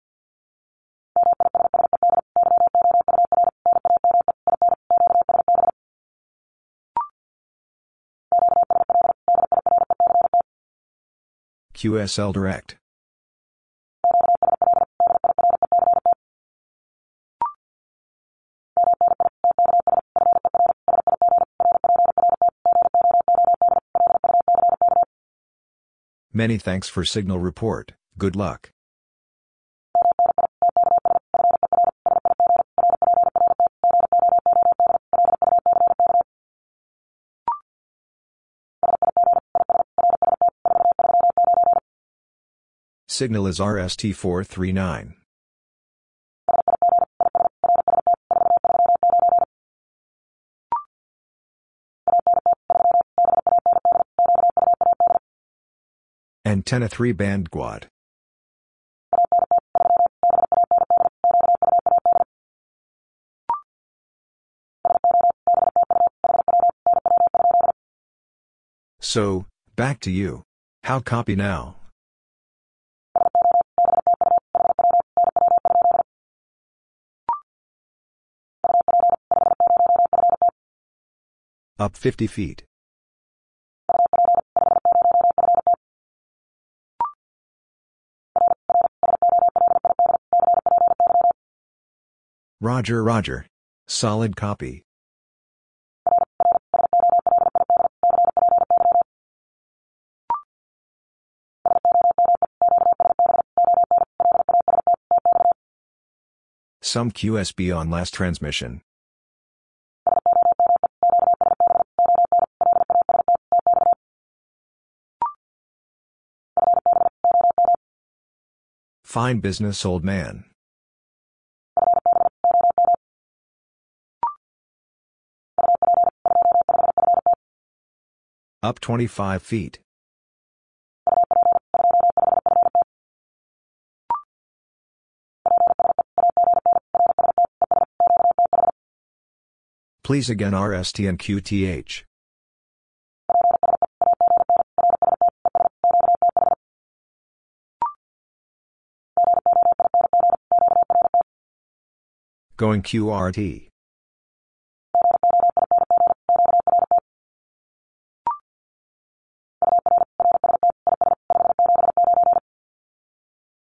QSL Direct. Many thanks for signal report. Good luck. Signal is RST439. Antenna 3 band quad. So, back to you. How copy now? Up 50 feet. Roger, Roger. Solid copy. Some QSB on last transmission. Fine business, old man. Up 25 feet. Please again RST and QTH. Going QRT.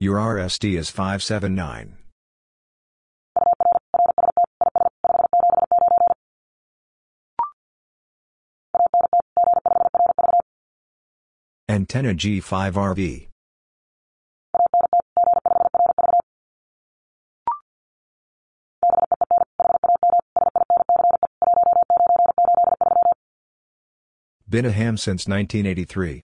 Your RSD is 579. Antenna G5RV. Been a ham since 1983.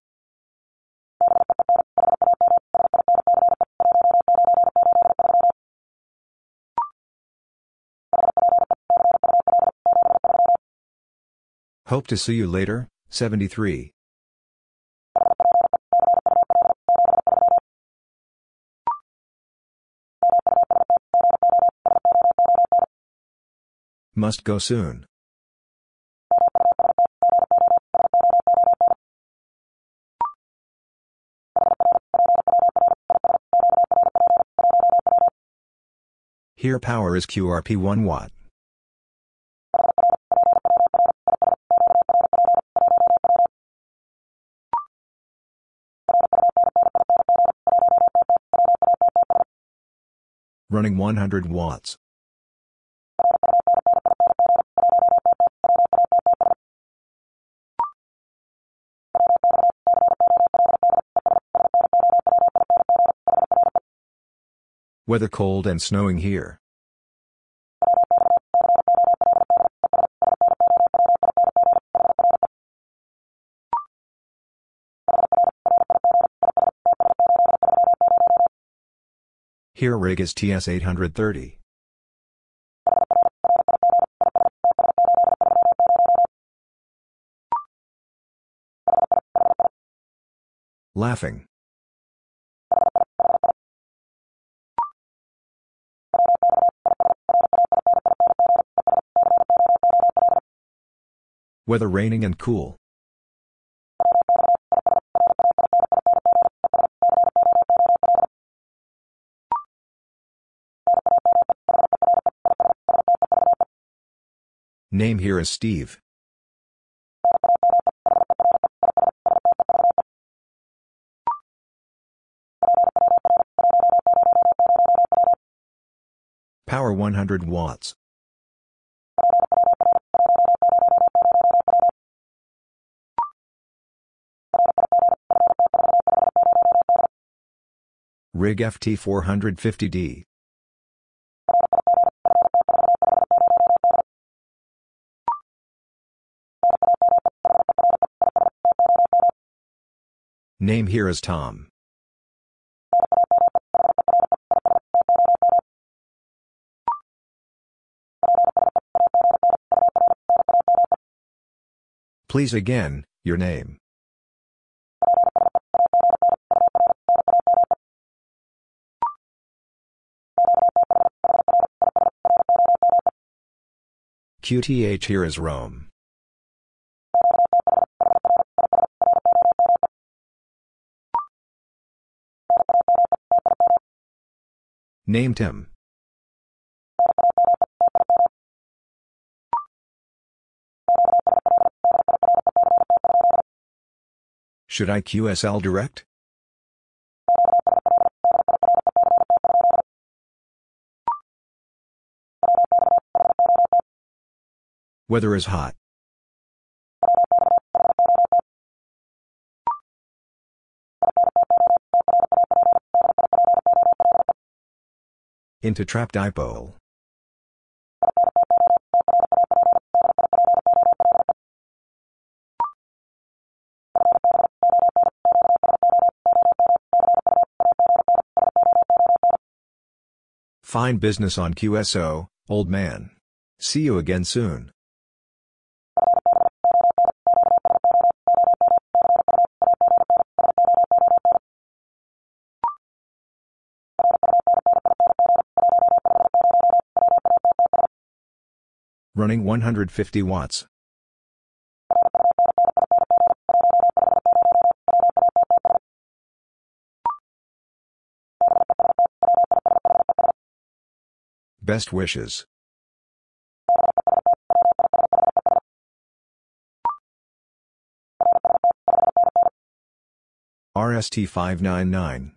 Hope to see you later, 73. Must go soon. Here power is QRP 1 watt. Running 100 watts. Weather cold and snowing here. Here rig is TS830. Laughing. Weather raining and cool. Name here is Steve. Power 100 watts. Rig FT450D. Name here is Tom. Please again, your name. QTH here is Rome. Named him. Should I QSL direct? Weather is hot. Into trap dipole. Fine business on QSO, old man. See you again soon. Running 150 watts. Best wishes. RST 599.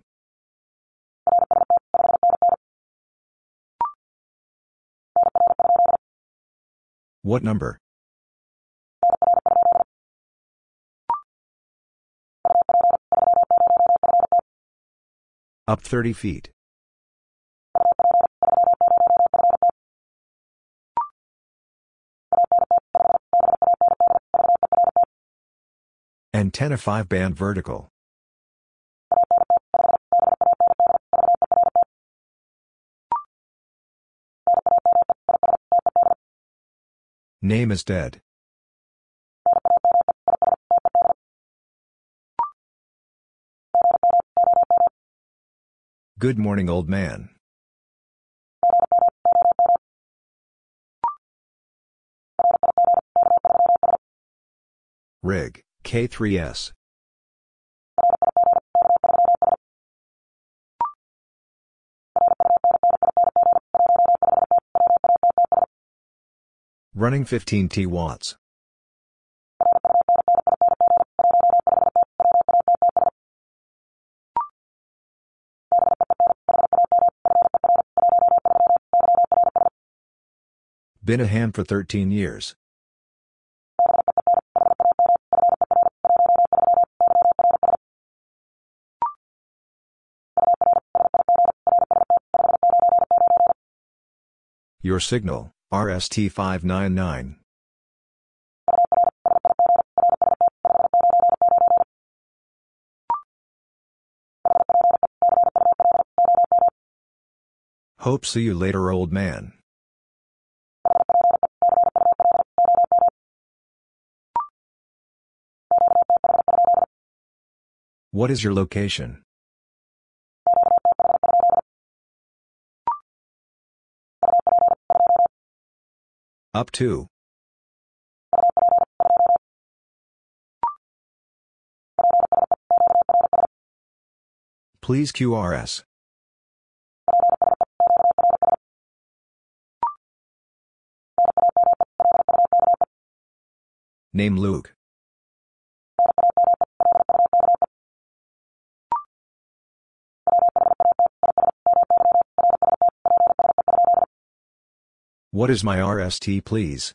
What number? Up 30 feet. Antenna 5-band vertical. Name is dead. Good morning, old man. Rig, K3S. Running 15 T watts. Been a ham for 13 years. Your signal, RST599. Hope see you later, old man. What is your location? Up to. Please QRS. Name Luke. What is my RST, please?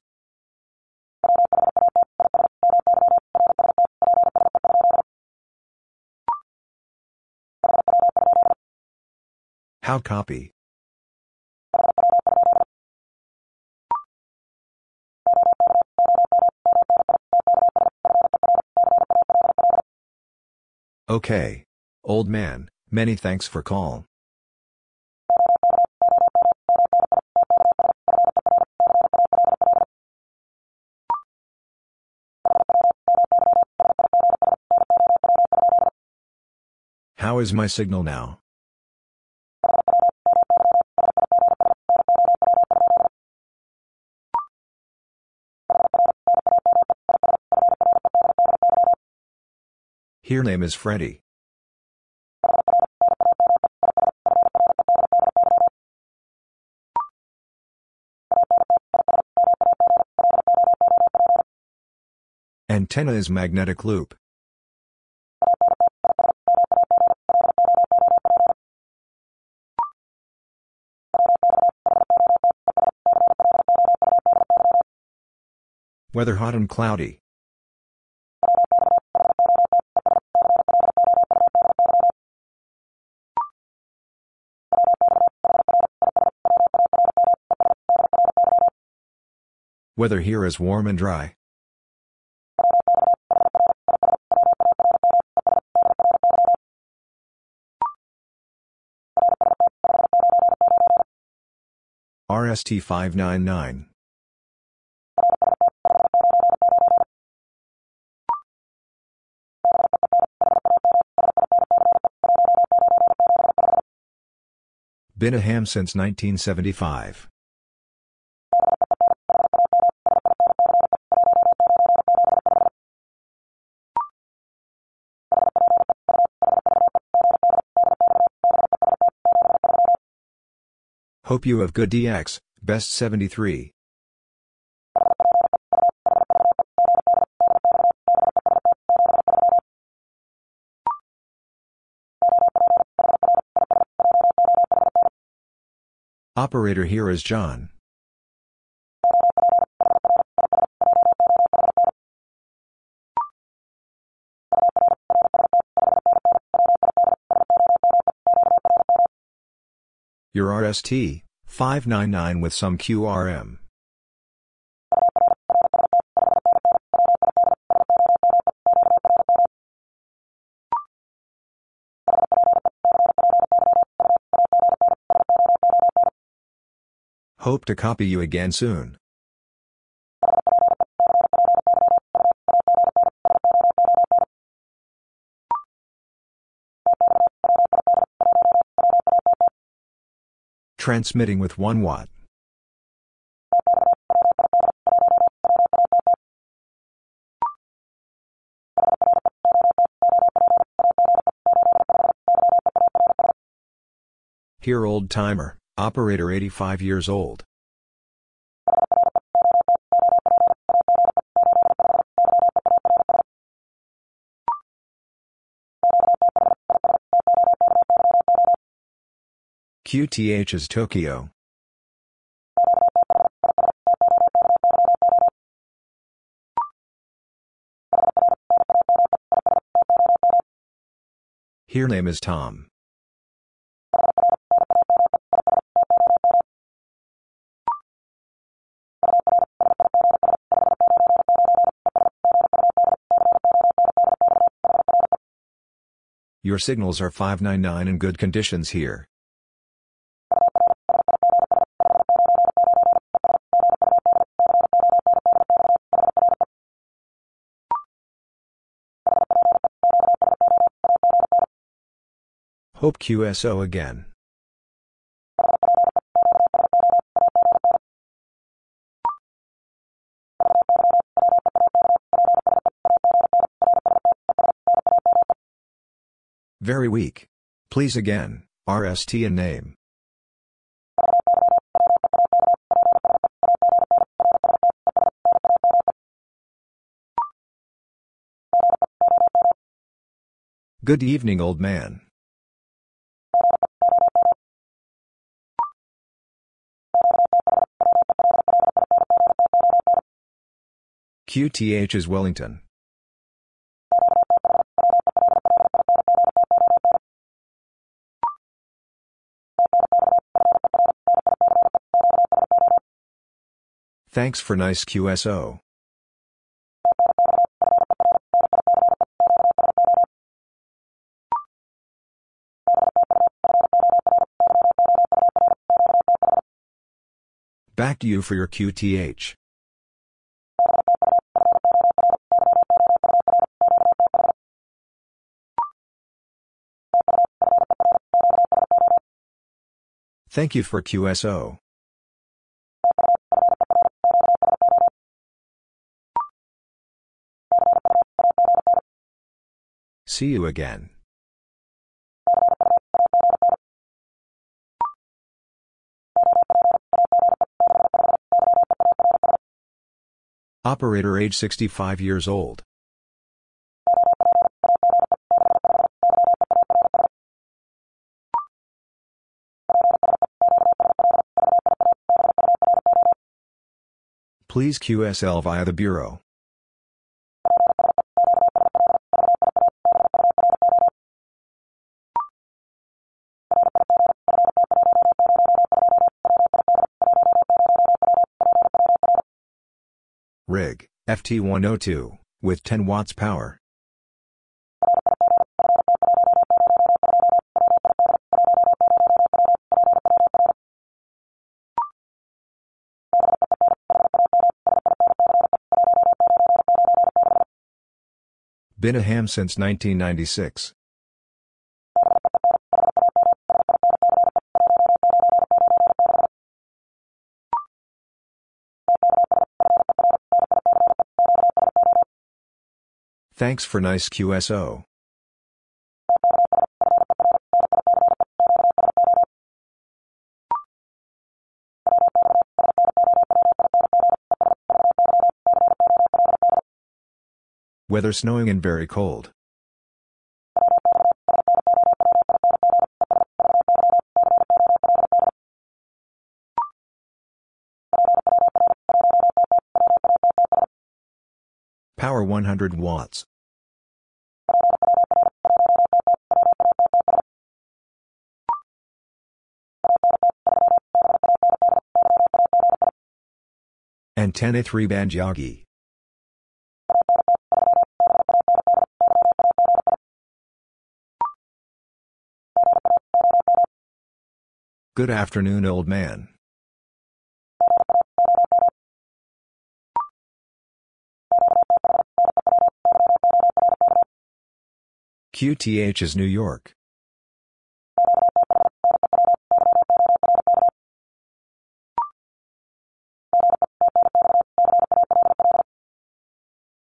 How copy? Okay. Old man, many thanks for call. How is my signal now? Here name is Freddy. Antenna is magnetic loop. Weather hot and cloudy. Weather here is warm and dry. RST 599. Been a ham since 1975. Hope you have good DX, best 73. Operator here is John. your RST-599 with some QRM. Hope to copy you again soon. Transmitting with 1 watt. Here old timer, operator 85 years old. QTH is Tokyo. Here name is Tom. Your signals are 599 in good conditions here. Hope QSO again. Very weak. Please again, RST and name. Good evening, old man. QTH is Wellington. Thanks for nice QSO. Back to you for your QTH. Thank you for QSO. See you again. Operator age 65 years old. Please QSL via the Bureau. Rig, FT102, with 10 watts power. Been a ham since 1996. Thanks for nice QSO. Weather snowing and very cold. Power 100 watts. Antenna 3-band Yagi. Good afternoon, old man. QTH is New York.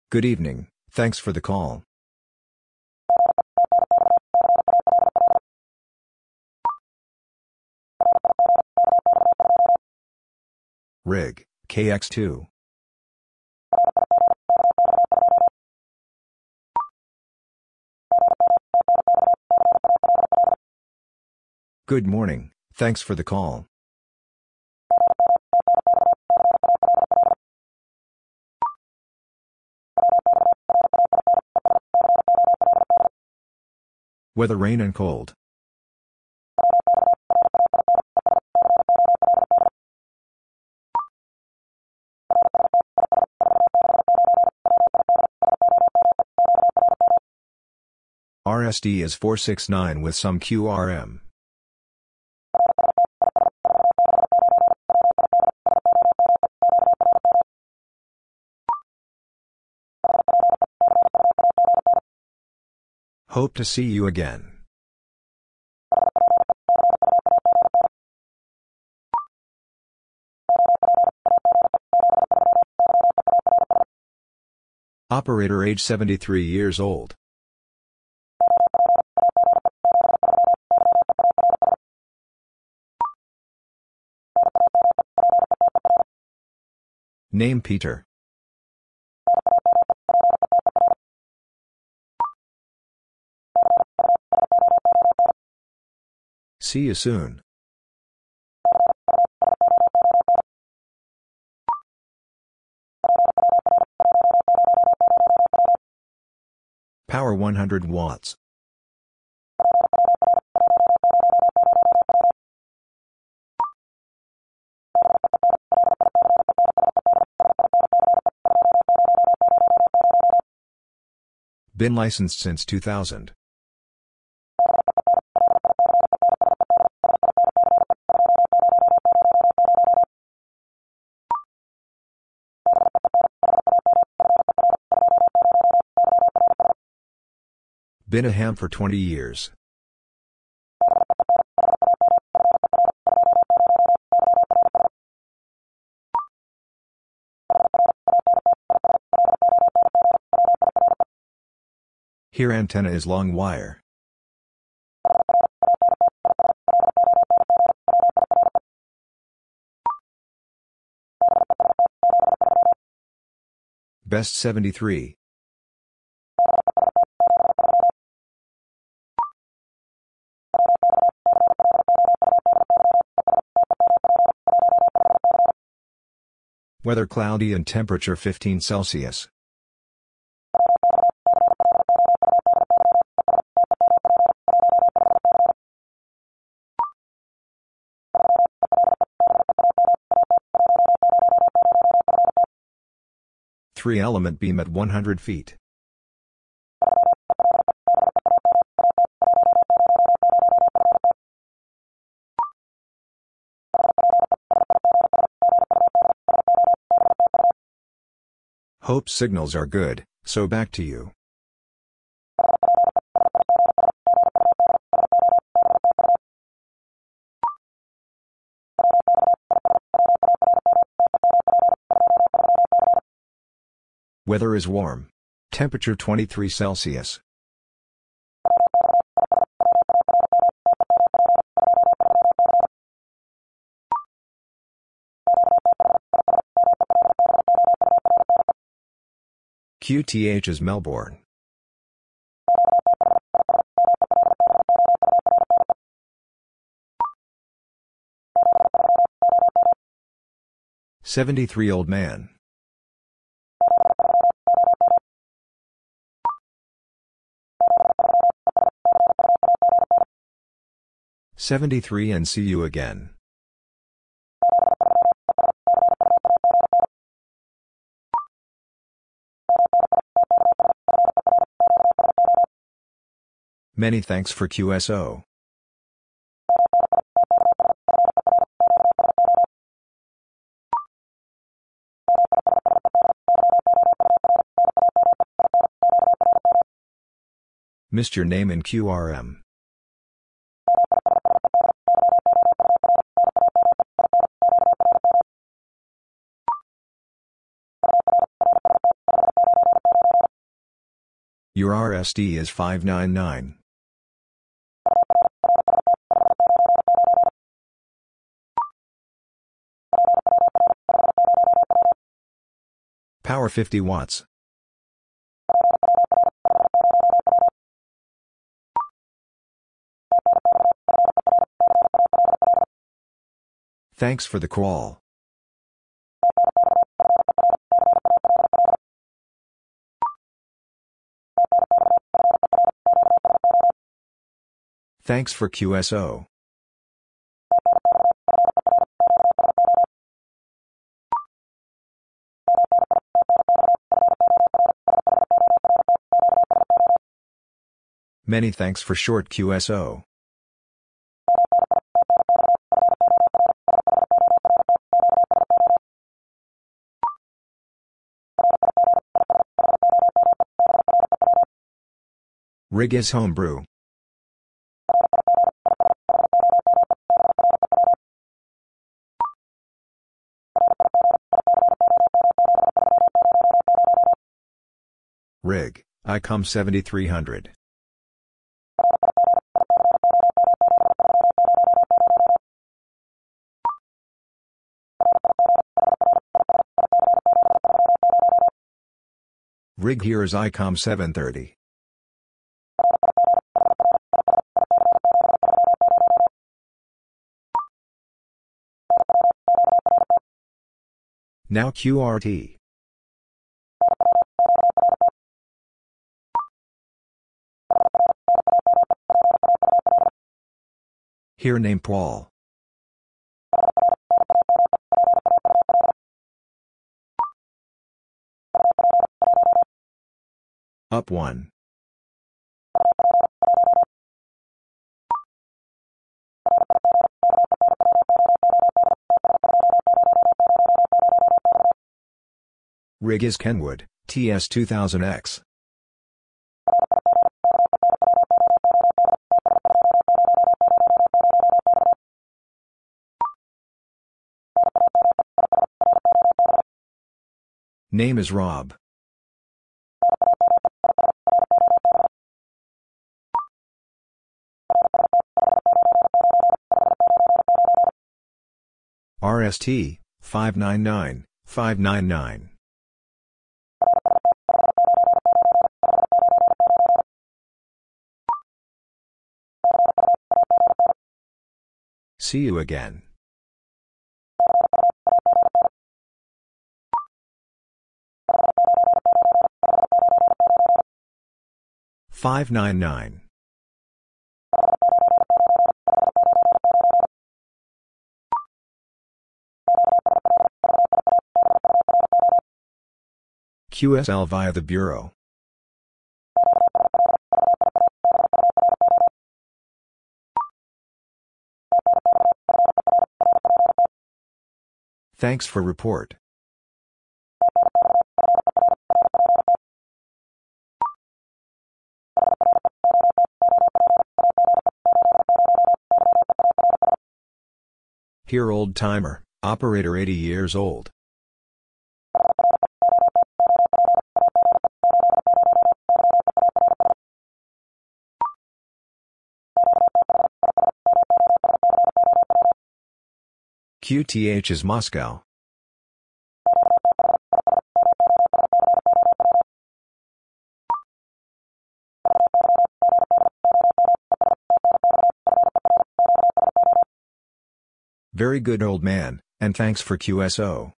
Good evening, thanks for the call. Rig, KX2. Good morning, thanks for the call. Weather, rain and cold. RSD is 469 with some QRM. Hope to see you again. Operator, age 73 years old. Name, Peter. See you soon. Power 100 watts. Been licensed since 2000. Been a ham for 20 years. Here, antenna is long wire. Best 73. Weather, cloudy and temperature 15 Celsius. Three-element beam at 100 feet. Hope signals are good, so back to you. Weather is warm. Temperature 23 Celsius. QTH is Melbourne. Old man. And see you again. Many thanks for QSO. Missed your name in QRM. Your RSD is 599. Power 50 watts. Thanks for the call. Thanks for QSO. Many thanks for short QSO. Rig is homebrew. Rig, ICOM7300. Rig here is ICOM730. Now QRT. Here name Paul. Up 1. Rig is Kenwood, TS2000X. Name is Rob. RST, 599, 599. See you again. $599. QSL via the Bureau. Thanks for report. Here old timer, operator 80 years old. QTH is Moscow. Very good old man, and thanks for QSO.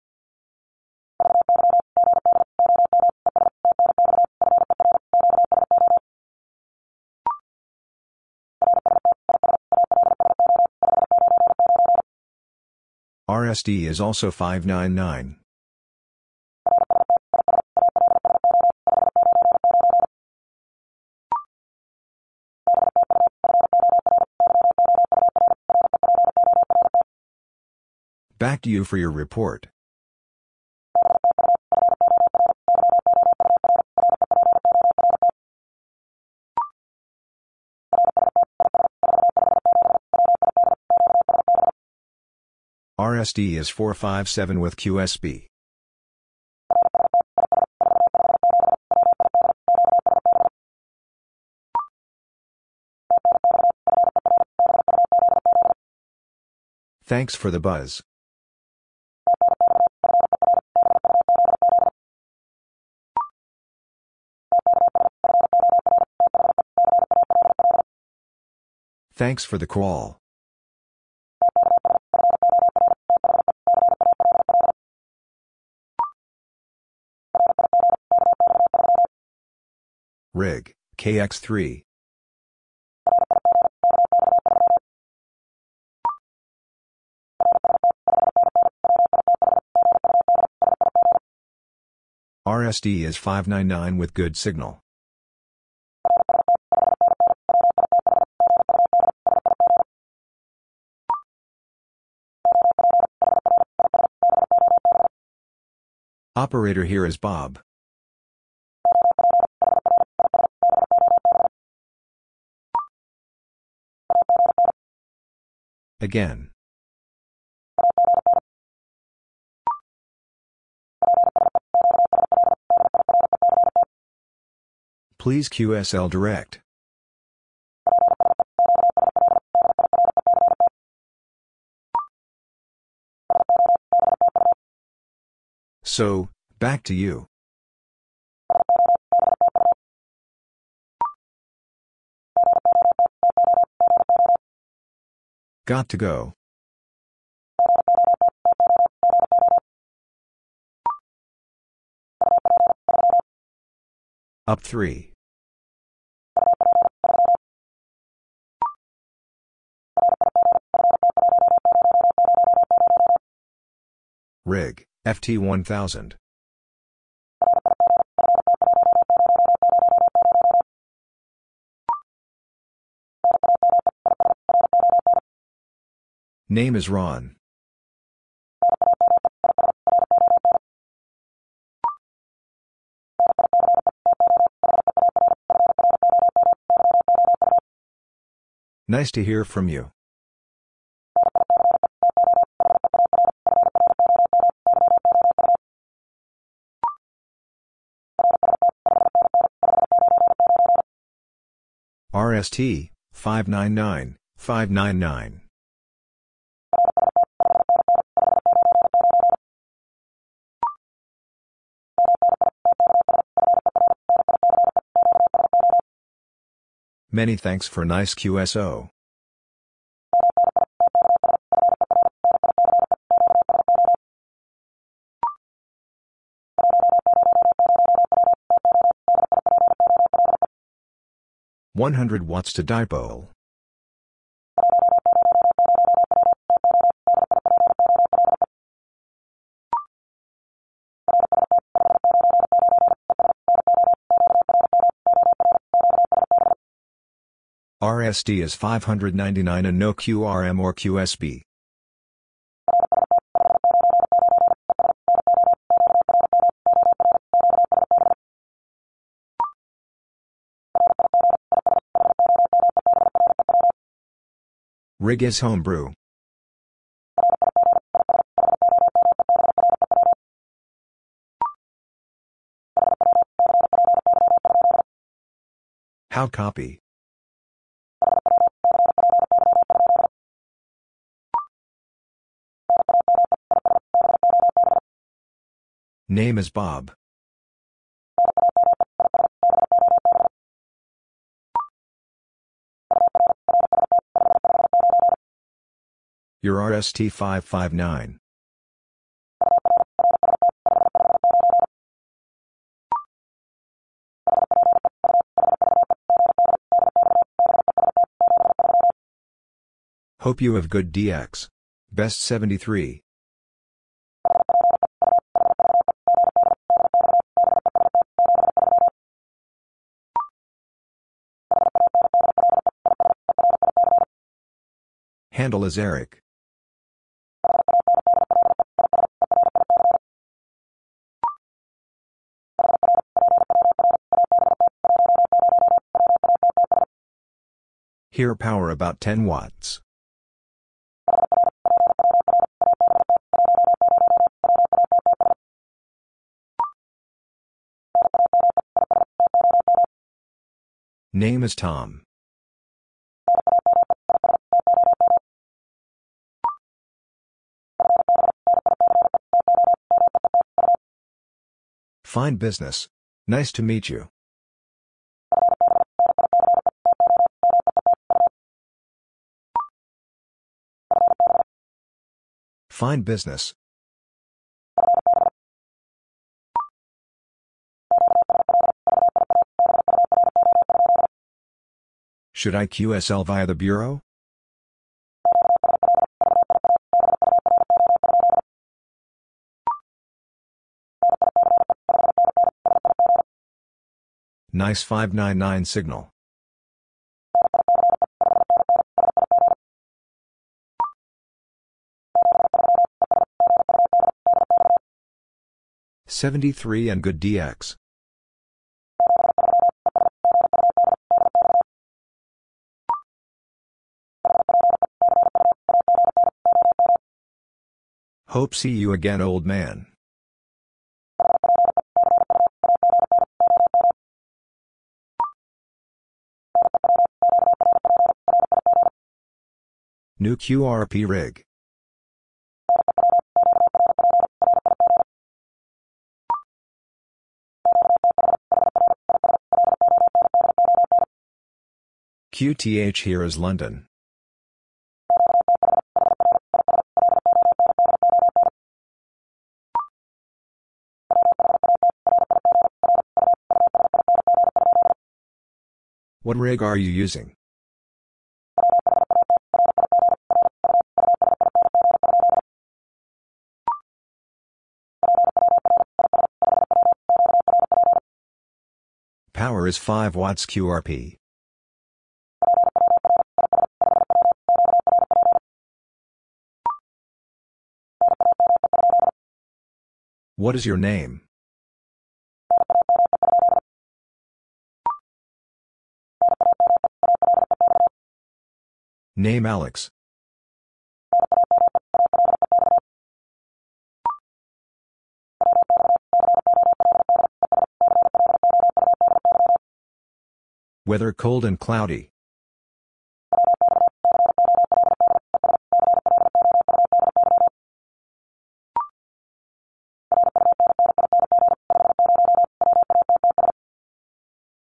RSD is also 599. Back to you for your report. RSD is 457 with QSB. Thanks for the buzz. Thanks for the call. Rig, KX3. RSD is 599 with good signal. Operator, here is Bob. Again. Please QSL direct. So, back to you. Got to go. Up 3. Rig, FT1000. Name is Ron. Nice to hear from you. RST, 599, 599. Many thanks for nice QSO. $100 to dipole. RSD is 599 and no QRM or QSB. Rig is homebrew. How copy? Name is Bob. Your RST 559. Hope you have good DX. Best 73. Handle is Eric. Here power about 10 watts. Name is Tom. Fine business. Nice to meet you. Fine business. Should I QSL via the bureau? Nice 599 signal. '73 and good DX. Hope see you again, old man. New QRP rig. QTH here is London. What rig are you using? Power is 5 watts QRP. What is your name? Name Alex. Weather cold and cloudy.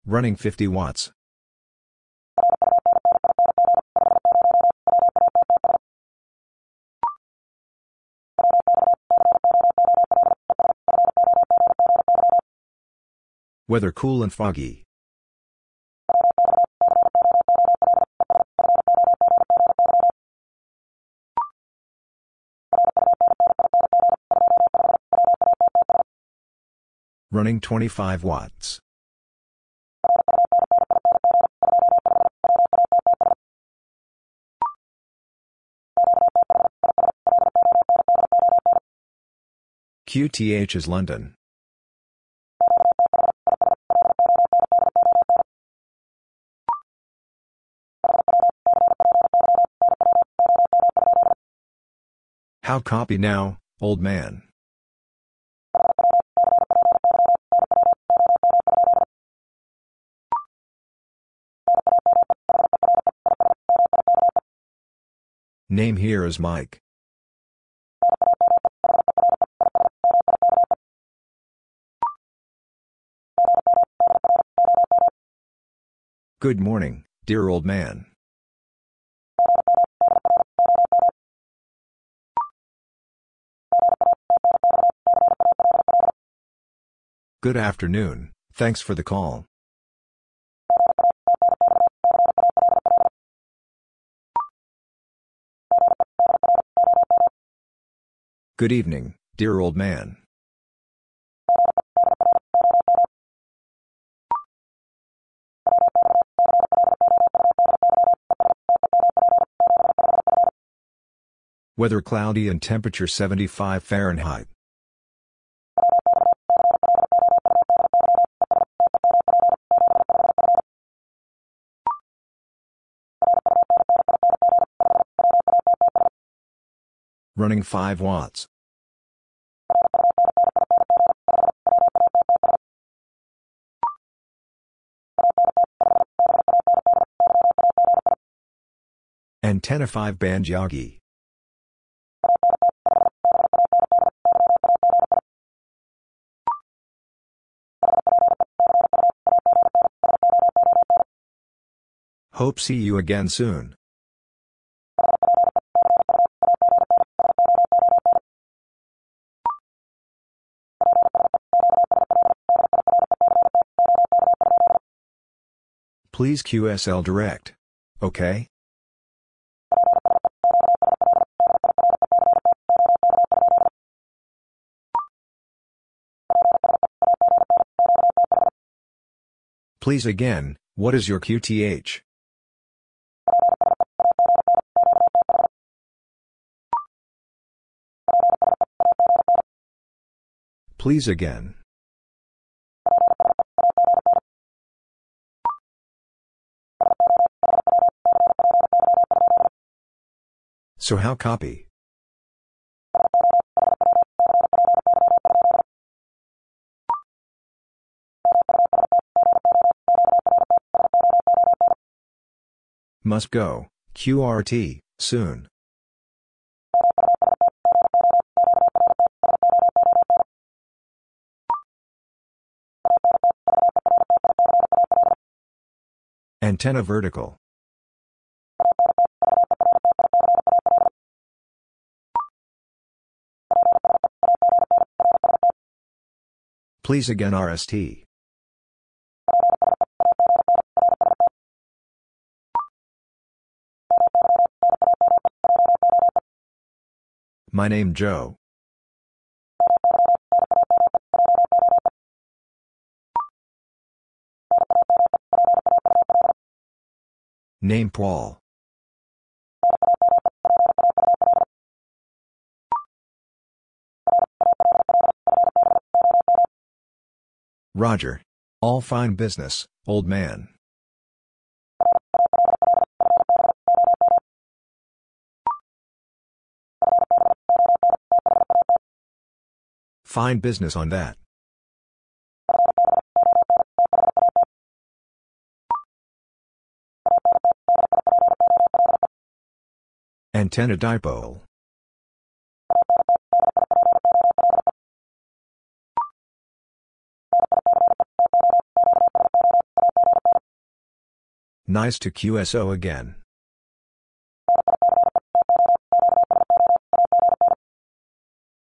Running 50 watts. Weather cool and foggy. Running 25 watts. QTH is London. How copy now, old man? Name here is Mike. Good morning, dear old man. Good afternoon, thanks for the call. Good evening, dear old man. Weather cloudy and temperature 75 Fahrenheit. running 5 watts. Antenna 5 band Yagi. Hope see you again soon. Please QSL direct. Okay? Please again, what is your QTH? Please again. So how copy? Must go, QRT, soon. Antenna vertical. Please again RST. My name Joe. Name Paul. Roger. All fine business, old man. Fine business on that. Antenna dipole. Nice to QSO again.